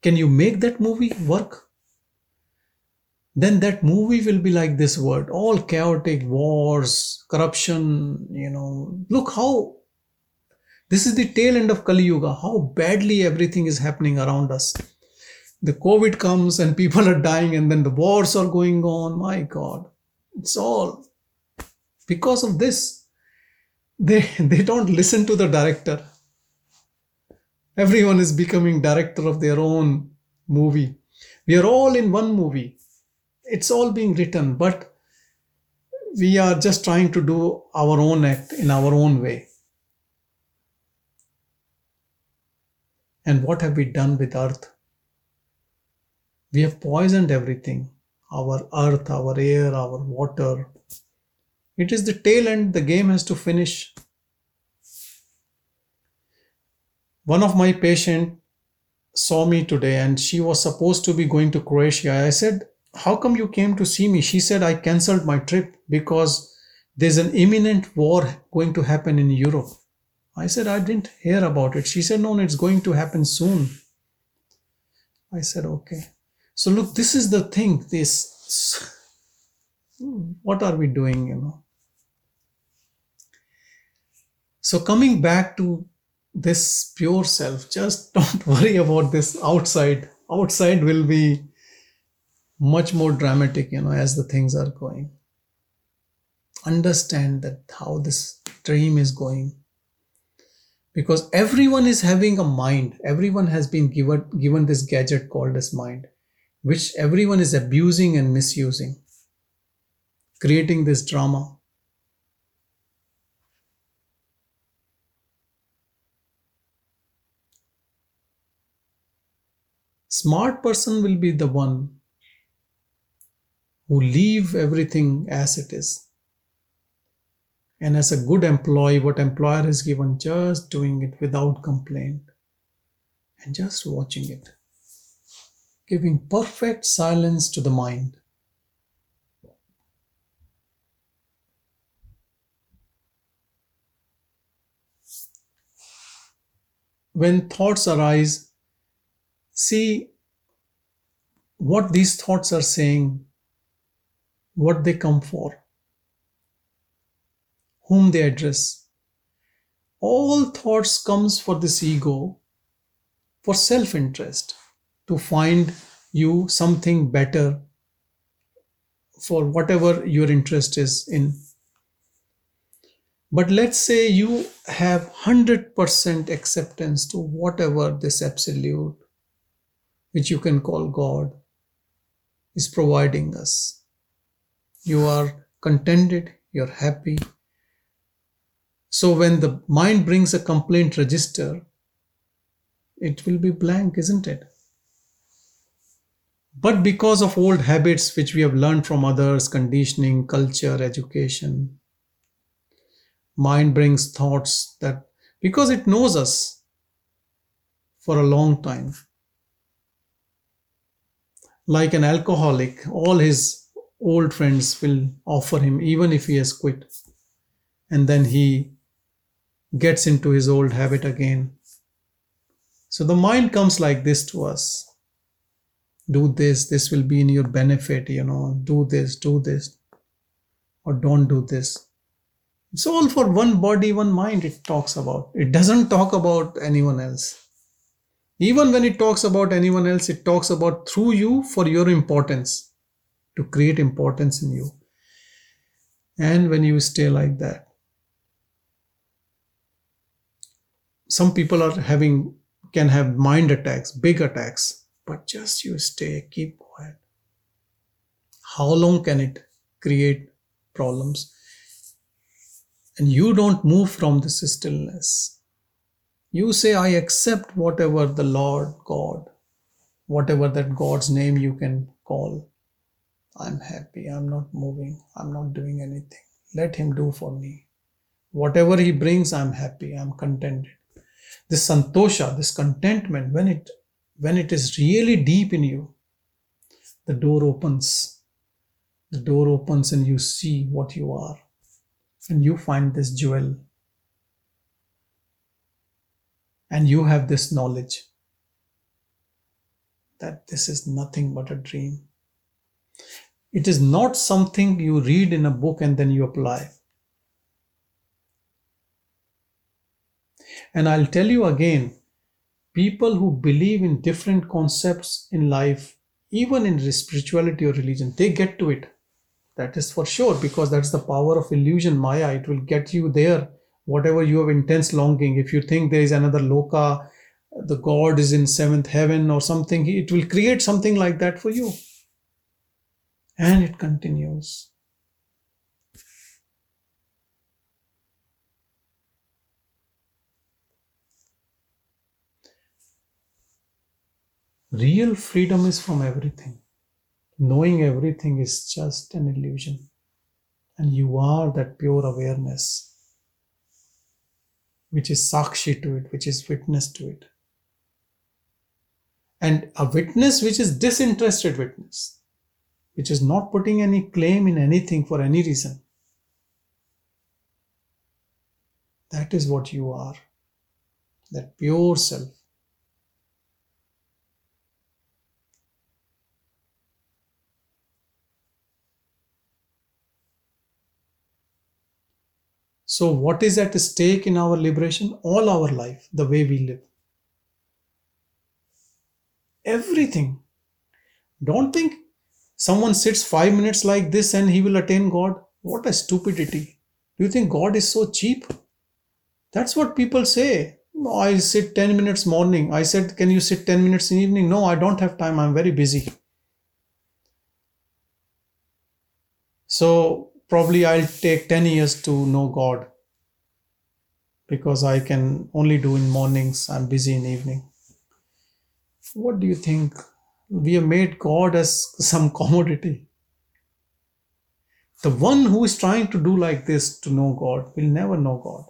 Can you make that movie work? Then that movie will be like this world. All chaotic, wars, corruption, you know. Look how, this is the tail end of Kali Yuga. How badly everything is happening around us. The COVID comes and people are dying, and then the wars are going on. My God, it's all because of this. They don't listen to the director. Everyone is becoming director of their own movie. We are all in one movie. It's all being written, but we are just trying to do our own act in our own way. And what have we done with Earth? We have poisoned everything, our earth, our air, our water. It is the tail end, the game has to finish. One of my patients saw me today and she was supposed to be going to Croatia. I said, how come you came to see me? She said, I cancelled my trip because there's an imminent war going to happen in Europe. I said, I didn't hear about it. She said, no, it's going to happen soon. I said, okay. So look, this is the thing, this, what are we doing, you know? So coming back to this pure self, just don't worry about this outside. Outside will be much more dramatic, you know, as the things are going. Understand that how this dream is going. Because everyone is having a mind. Everyone has been given this gadget called as mind, which everyone is abusing and misusing, creating this drama. Smart person will be the one who leave everything as it is. And as a good employee, what employer is given, just doing it without complaint and just watching it. Giving perfect silence to the mind. When thoughts arise, see what these thoughts are saying, what they come for, whom they address. All thoughts comes for this ego, for self-interest. To find you something better for whatever your interest is in. But let's say you have 100% acceptance to whatever this absolute, which you can call God, is providing us. You are contented, you're happy. So when the mind brings a complaint register, it will be blank, isn't it? But because of old habits which we have learned from others, conditioning, culture, education, mind brings thoughts that, because it knows us for a long time. Like an alcoholic, all his old friends will offer him, even if he has quit. And then he gets into his old habit again. So the mind comes like this to us. Do this, this will be in your benefit, you know, do this, or don't do this. It's all for one body, one mind it talks about. It doesn't talk about anyone else. Even when it talks about anyone else, it talks about through you for your importance. to create importance in you. And when you stay like that, some people are can have mind attacks, big attacks, but just you stay, keep quiet. How long can it create problems? And you don't move from this stillness. You say, I accept whatever the Lord God, whatever that God's name you can call. I'm happy. I'm not moving. I'm not doing anything. Let him do for me. Whatever he brings, I'm happy. I'm contented. This santosha, this contentment, when it is really deep in you, the door opens. The door opens and you see what you are. And you find this jewel. And you have this knowledge that this is nothing but a dream. It is not something you read in a book and then you apply. And I'll tell you again, people who believe in different concepts in life, even in spirituality or religion, they get to it. That is for sure, because that's the power of illusion, Maya. It will get you there. Whatever you have intense longing, if you think there is another loka, the God is in seventh heaven or something, it will create something like that for you. And it continues. Real freedom is from everything. Knowing everything is just an illusion. And you are that pure awareness, which is sakshi to it, which is witness to it. And a witness which is disinterested witness, which is not putting any claim in anything for any reason. That is what you are, that pure self. So what is at stake in our liberation? All our life, the way we live. Everything. Don't think someone sits 5 minutes like this and he will attain God. What a stupidity. Do you think God is so cheap? That's what people say. No, I sit 10 minutes morning. I said, can you sit 10 minutes in evening? No, I don't have time. I'm very busy. So probably I'll take 10 years to know God, because I can only do in mornings. I'm busy in evening. What do you think? We have made God as some commodity. The one who is trying to do like this to know God will never know God.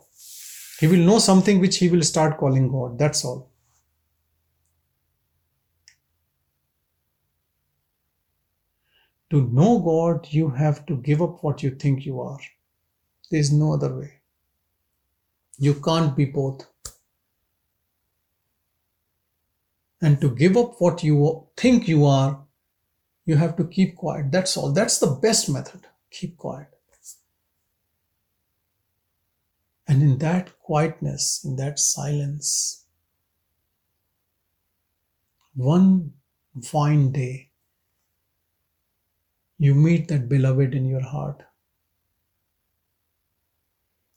He will know something which he will start calling God. That's all. To know God, you have to give up what you think you are. There is no other way. You can't be both. And to give up what you think you are, you have to keep quiet. That's all. That's the best method. Keep quiet. And in that quietness, in that silence, one fine day, you meet that beloved in your heart.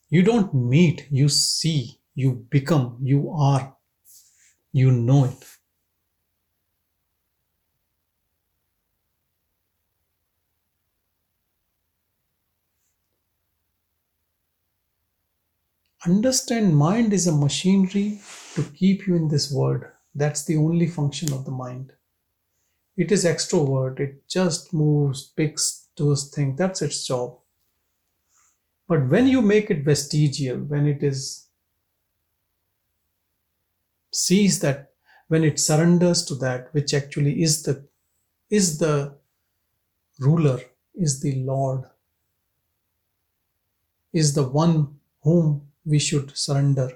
You don't meet, you see, you become, you are, you know it. Understand, mind is a machinery to keep you in this world. That's the only function of the mind. It is extrovert. It just moves, picks, does things. That's its job. But when you make it vestigial, when it surrenders to that which actually is the ruler, is the Lord, is the one whom we should surrender,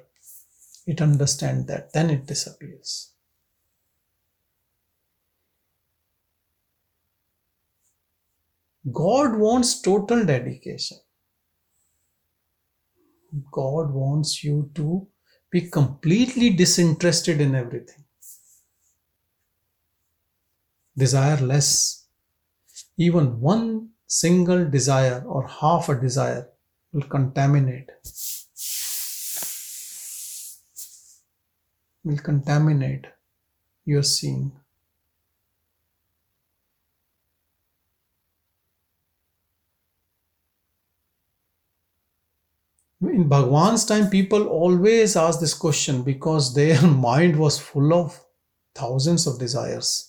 it understands that, then it disappears. God wants total dedication. God wants you to be completely disinterested in everything. Desire less. even one single desire or half a desire will contaminate. Will contaminate your seeing. In Bhagwan's time, people always ask this question because their mind was full of thousands of desires.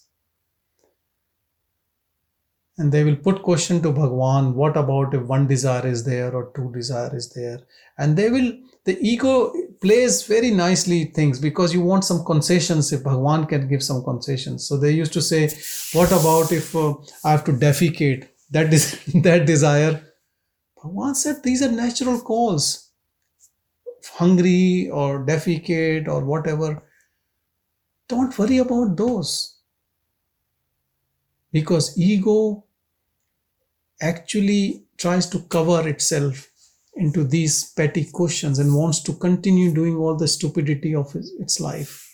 And they will put question to Bhagwan, what about if one desire is there or two desire is there? And the ego plays very nicely things because you want some concessions if Bhagwan can give some concessions. So they used to say, what about if I have to defecate, that desire? Bhagwan said, these are natural calls, hungry or defecate or whatever. Don't worry about those. Because ego actually tries to cover itself into these petty questions and wants to continue doing all the stupidity of its life.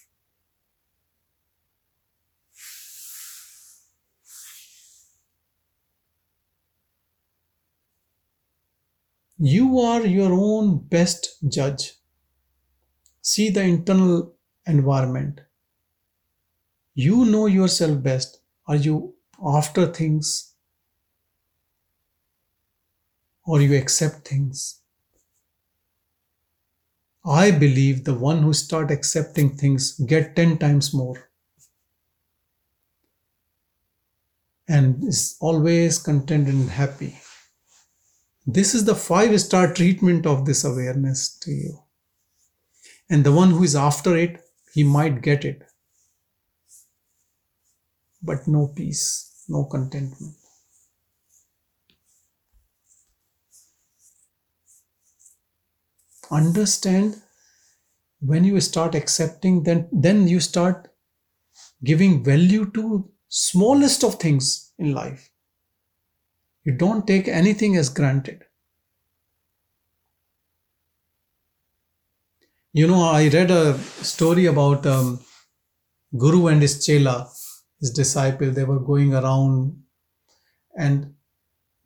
You are your own best judge. See the internal environment. You know yourself best. Are you after things? Or you accept things? I believe the one who starts accepting things gets 10 times more. And is always content and happy. This is the 5-star treatment of this awareness to you. And the one who is after it, he might get it. But no peace, no contentment. Understand, when you start accepting, then you start giving value to smallest of things in life. You don't take anything as granted. You know, I read a story about Guru and his Chela, his disciple. They were going around and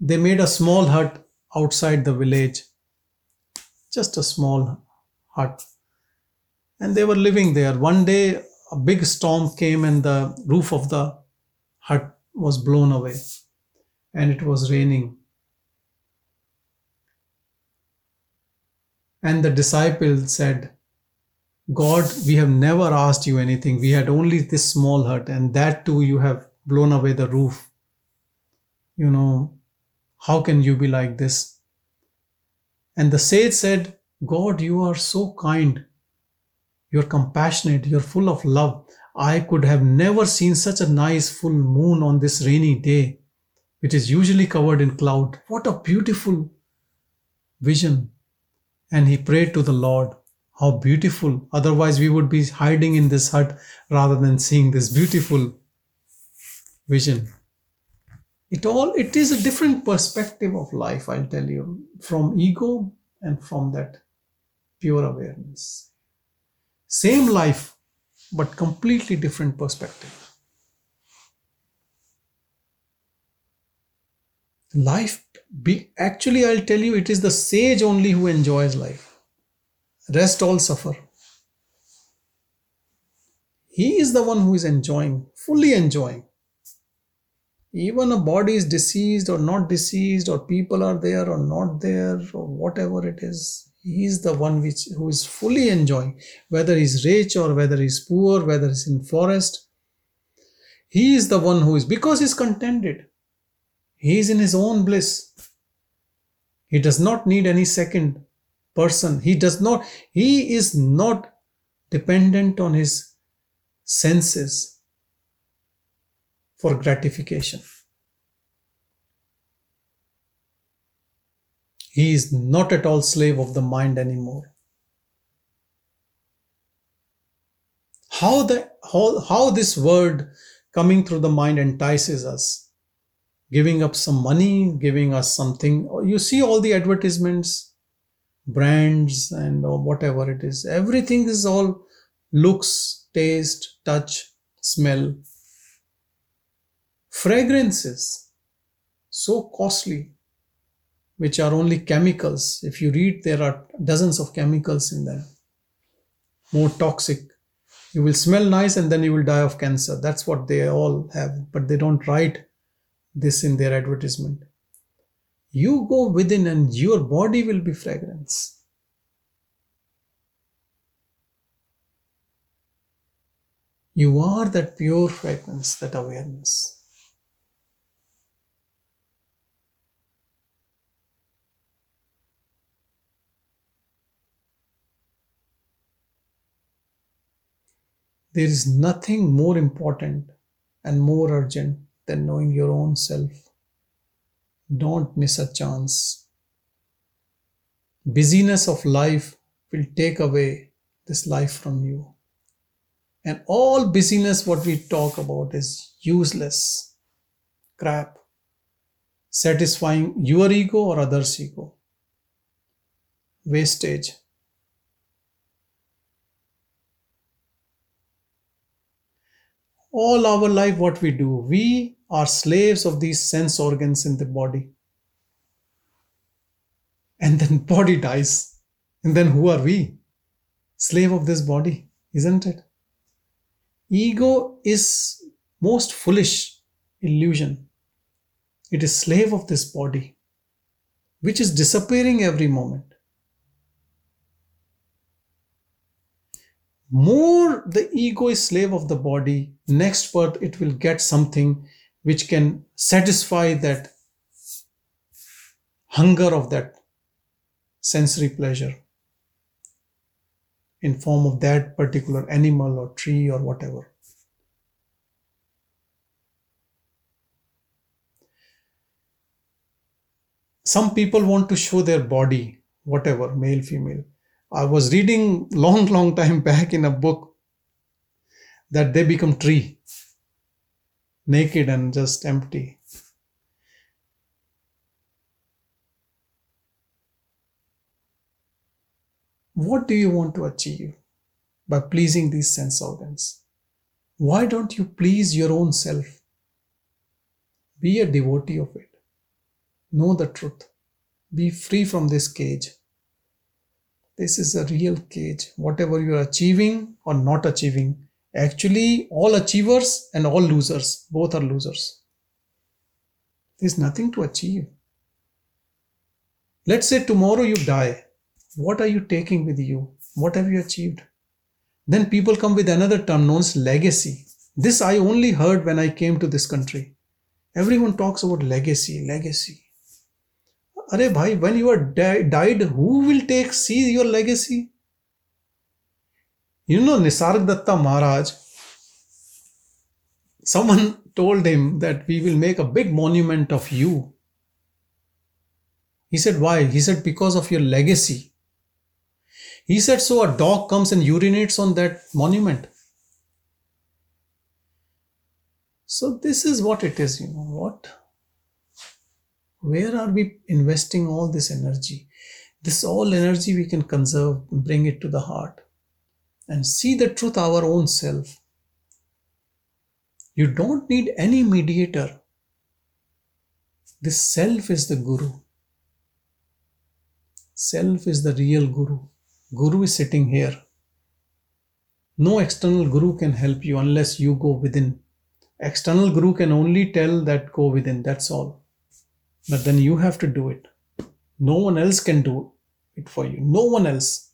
they made a small hut outside the village. Just a small hut. And they were living there. One day a big storm came and the roof of the hut was blown away. And it was raining. And the disciple said, God, we have never asked you anything. We had only this small hut, and that too you have blown away the roof. You know, how can you be like this? And the sage said, God, you are so kind. You're compassionate. You're full of love. I could have never seen such a nice full moon on this rainy day, which is usually covered in cloud. What a beautiful vision. And he prayed to the Lord, how beautiful. Otherwise, we would be hiding in this hut rather than seeing this beautiful vision. It is a different perspective of life, I'll tell you, from ego and from that pure awareness. Same life, but completely different perspective. Life, actually I'll tell you, it is the sage only who enjoys life. Rest all suffer. He is the one who is enjoying, fully enjoying. Even a body is diseased or not diseased, or people are there or not there, or whatever it is, he is the one who is fully enjoying. Whether he is rich or whether he is poor, whether he is in forest, he is the one who is, because he is contented. He is in his own bliss. He does not need any second person. He is not dependent on his senses for gratification. He is not at all slave of the mind anymore. How this word coming through the mind entices us. Giving up some money, giving us something. You see all the advertisements, brands and whatever it is. Everything is all looks, taste, touch, smell. Fragrances. so costly, which are only chemicals. If you read, there are dozens of chemicals in there, more toxic. You will smell nice and then you will die of cancer. That's what they all have, but they don't write this in their advertisement. You go within and your body will be fragrance. You are that pure fragrance, that awareness. There is nothing more important and more urgent than knowing your own self. Don't miss a chance. Busyness of life will take away this life from you. And all busyness, what we talk about, is useless crap, satisfying your ego or others' ego. Wastage. All our life, what we do, we are slaves of these sense organs in the body. And then body dies. And then who are we? Slave of this body, isn't it? Ego is most foolish illusion. It is slave of this body, which is disappearing every moment. More the ego is slave of the body, next birth it will get something which can satisfy that hunger of that sensory pleasure in form of that particular animal or tree or whatever. Some people want to show their body, whatever, male, female. I was reading long time back in a book that they become tree, naked and just empty. What do you want to achieve by pleasing these sense organs? Why don't you please your own self? Be a devotee of it. Know the truth. Be free from this cage. This is a real cage. Whatever you are achieving or not achieving, actually all achievers and all losers, both are losers. There's nothing to achieve. Let's say tomorrow you die. What are you taking with you? What have you achieved? Then people come with another term known as legacy. This I only heard when I came to this country. Everyone talks about legacy, legacy. Arey bhai, when you are died, who will see your legacy? You know, Nisargadatta Maharaj, someone told him that we will make a big monument of you. He said, why? He said, because of your legacy. He said, so a dog comes and urinates on that monument. So this is what it is, you know what? Where are we investing all this energy? This all energy we can conserve, bring it to the heart and see the truth, our own self. You don't need any mediator. This self is the guru. Self is the real guru. Guru is sitting here. No external guru can help you unless you go within. External guru can only tell that go within, that's all. But then you have to do it. No one else can do it for you. No one else.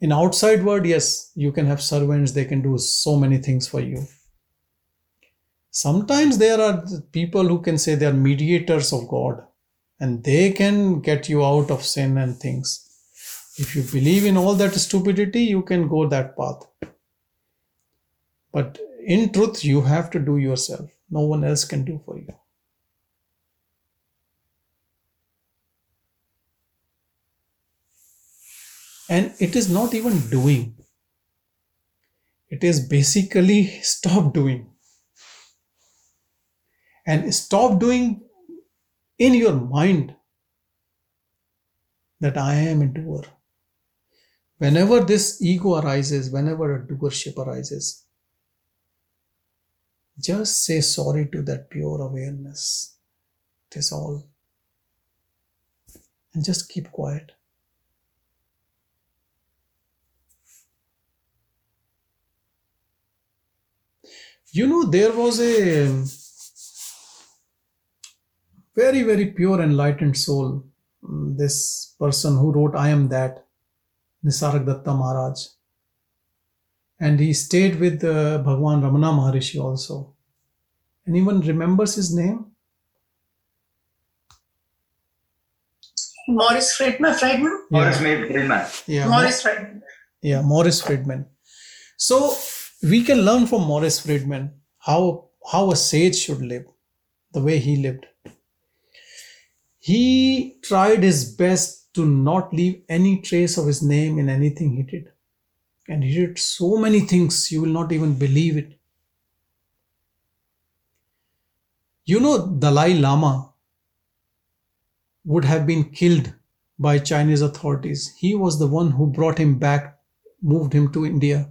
In outside world, yes, you can have servants. They can do so many things for you. Sometimes there are people who can say they are mediators of God. And they can get you out of sin and things. If you believe in all that stupidity, you can go that path. But in truth, you have to do yourself. No one else can do for you. And it is not even doing. It is basically stop doing. And stop doing in your mind that I am a doer. Whenever this ego arises, whenever a doership arises, just say sorry to that pure awareness. is all. And just keep quiet. You know, there was a very, very pure enlightened soul, this person who wrote I Am That, Nisargadatta Maharaj. And he stayed with Bhagavan Ramana Maharshi also. Anyone remembers his name? Maurice Frydman? Yeah. Maurice Frydman. So we can learn from Maurice Frydman how a sage should live, the way he lived. He tried his best to not leave any trace of his name in anything he did. And he did so many things, you will not even believe it. You know, Dalai Lama would have been killed by Chinese authorities. He was the one who brought him back, moved him to India.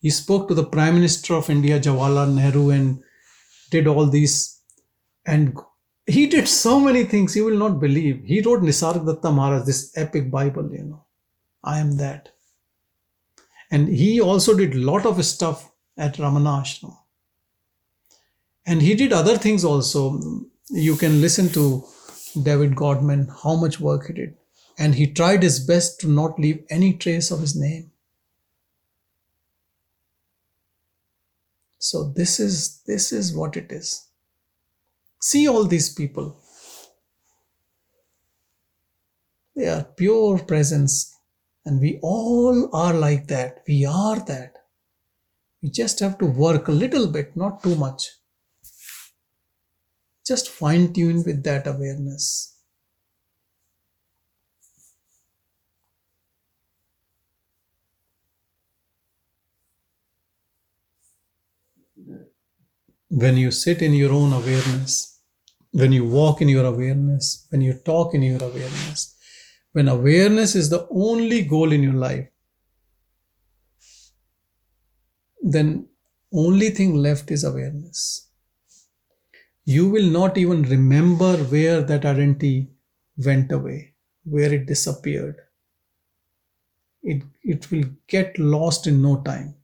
He spoke to the Prime Minister of India, Jawaharlal Nehru, and did all these. And he did so many things, you will not believe. He wrote Nisargadatta Maharaj, this epic Bible, you know, I Am That. And he also did a lot of stuff at Ramanashram. And he did other things also. You can listen to David Godman, how much work he did. And he tried his best to not leave any trace of his name. So this is what it is. See all these people. They are pure presence. And we all are like that. We are that. We just have to work a little bit, not too much. Just fine-tune with that awareness. When you sit in your own awareness, when you walk in your awareness, when you talk in your awareness, when awareness is the only goal in your life, then only thing left is awareness. You will not even remember where that identity went away, where it disappeared. It will get lost in no time.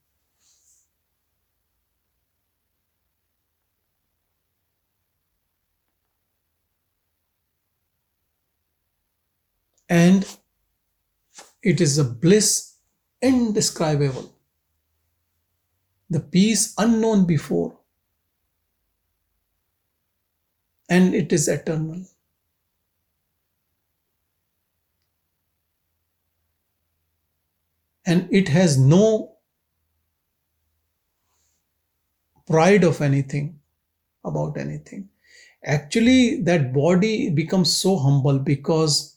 And it is a bliss indescribable. The peace unknown before. And it is eternal. And it has no pride of anything, about anything. Actually, that body becomes so humble because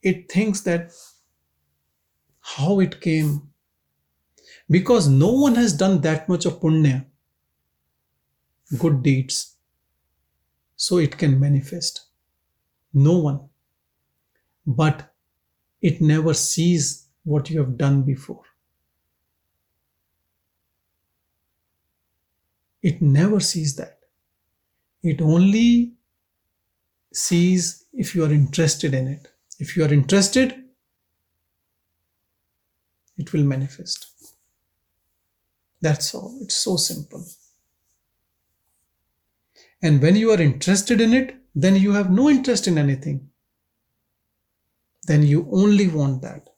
it thinks that how it came, because no one has done that much of punya, good deeds, so it can manifest. No one. But it never sees what you have done before. It never sees that. It only sees if you are interested in it. If you are interested, it will manifest. That's all. It's so simple. And when you are interested in it, then you have no interest in anything. Then you only want that.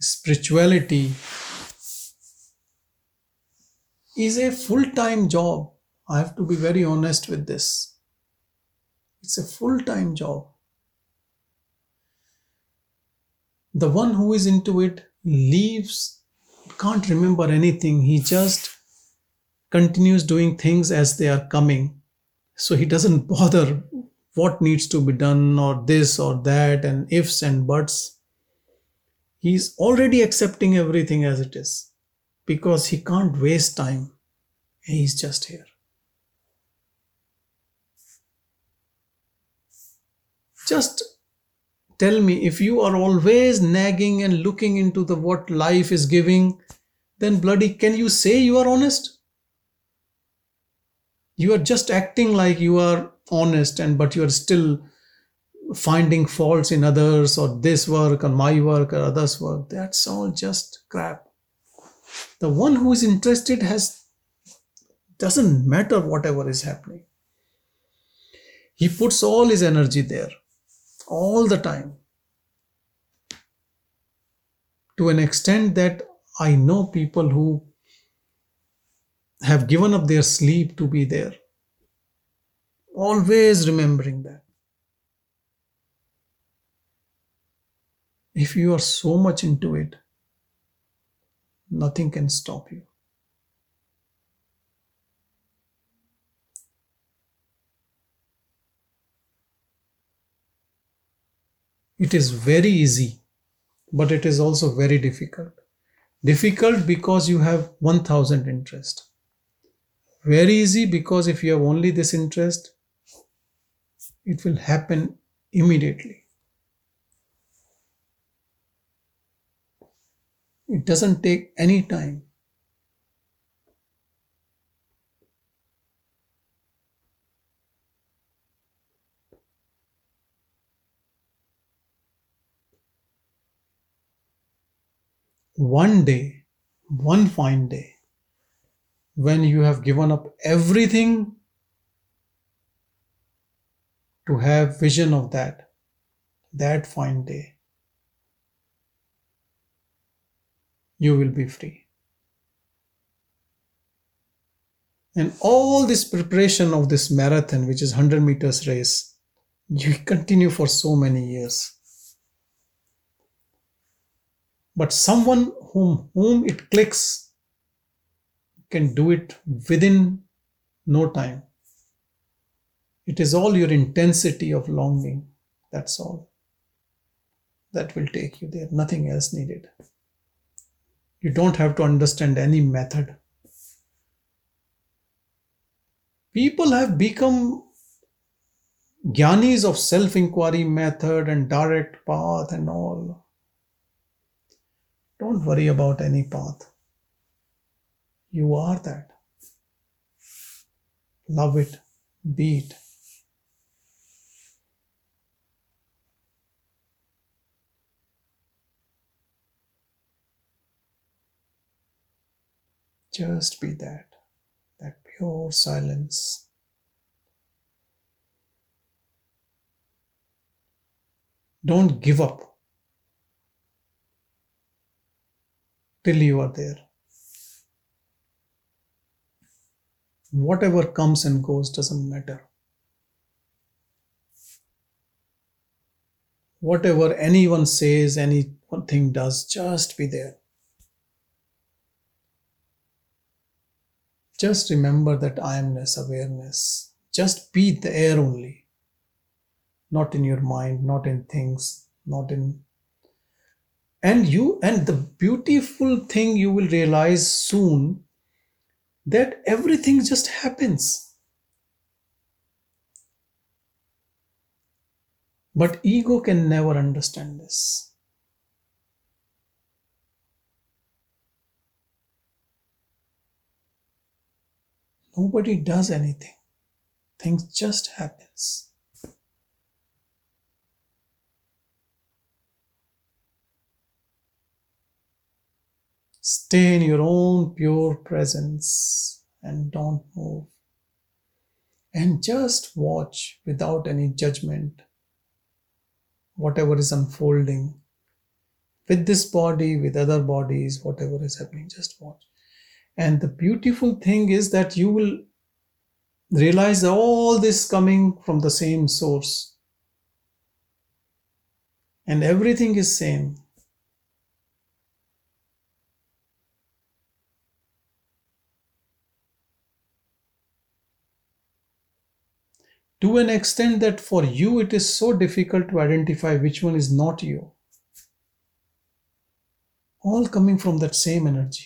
Spirituality is a full-time job. I have to be very honest with this. It's a full-time job. The one who is into it leaves, can't remember anything. He just continues doing things as they are coming. So he doesn't bother what needs to be done or this or that and ifs and buts. He's already accepting everything as it is. Because he can't waste time. He's just here. Just Tell me, if you are always nagging and looking into the what life is giving, then bloody can you say you are honest? You are just acting like you are honest, and but you are still finding faults in others, or this work or my work or others' work. That's all just crap. The one who is interested doesn't matter whatever is happening. He puts all his energy there, all the time. To an extent that I know people who have given up their sleep to be there, always remembering that. If you are so much into it, nothing can stop you. It is very easy, but it is also very difficult. Difficult because you have 1,000 interests. Very easy because if you have only this interest, it will happen immediately. It doesn't take any time. One day, one fine day, when you have given up everything to have vision of that fine day, you will be free. And all this preparation of this marathon, which is 100 meters race, you continue for so many years. But someone whom it clicks can do it within no time. It is all your intensity of longing, that's all. That will take you there, nothing else needed. You don't have to understand any method. People have become jnanis of self-inquiry method and direct path and all. Don't worry about any path. You are that. Love it. Be it. Just be that pure silence. Don't give up till you are there. Whatever comes and goes doesn't matter. Whatever anyone says, anything does, just be there. Just remember that I amness, awareness. Just be the air only. Not in your mind, not in things, not in... And the beautiful thing you will realize soon, that everything just happens. But ego can never understand this. Nobody does anything. Things just happens. Stay in your own pure presence and don't move. And just watch without any judgment, whatever is unfolding with this body, with other bodies, whatever is happening, just watch. And the beautiful thing is that you will realize all this coming from the same source. And everything is same. To an extent that for you it is so difficult to identify which one is not you. All coming from that same energy.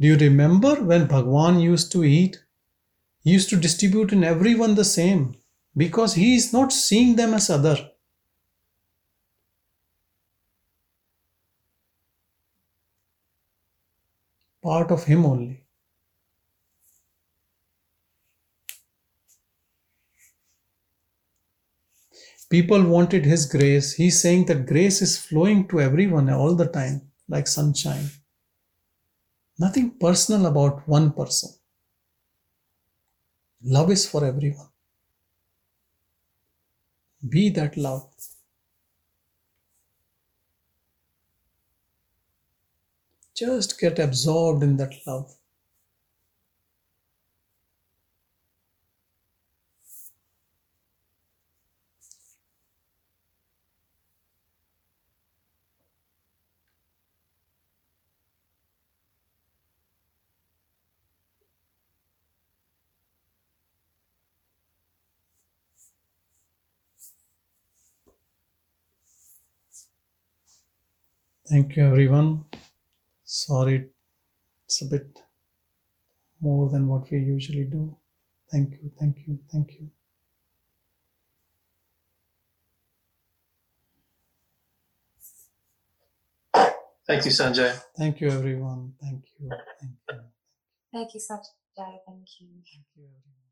Do you remember when Bhagwan used to eat? He used to distribute in everyone the same, because he is not seeing them as other. Part of him only. People wanted his grace. He's saying that grace is flowing to everyone all the time, like sunshine. Nothing personal about one person. Love is for everyone. Be that love. Just get absorbed in that love. Thank you everyone. Sorry, it's a bit more than what we usually do. Thank you, thank you, thank you. Thank you, Sanjay. Thank you everyone. Thank you. Thank you, Sanjay. Thank you. Thank you everyone.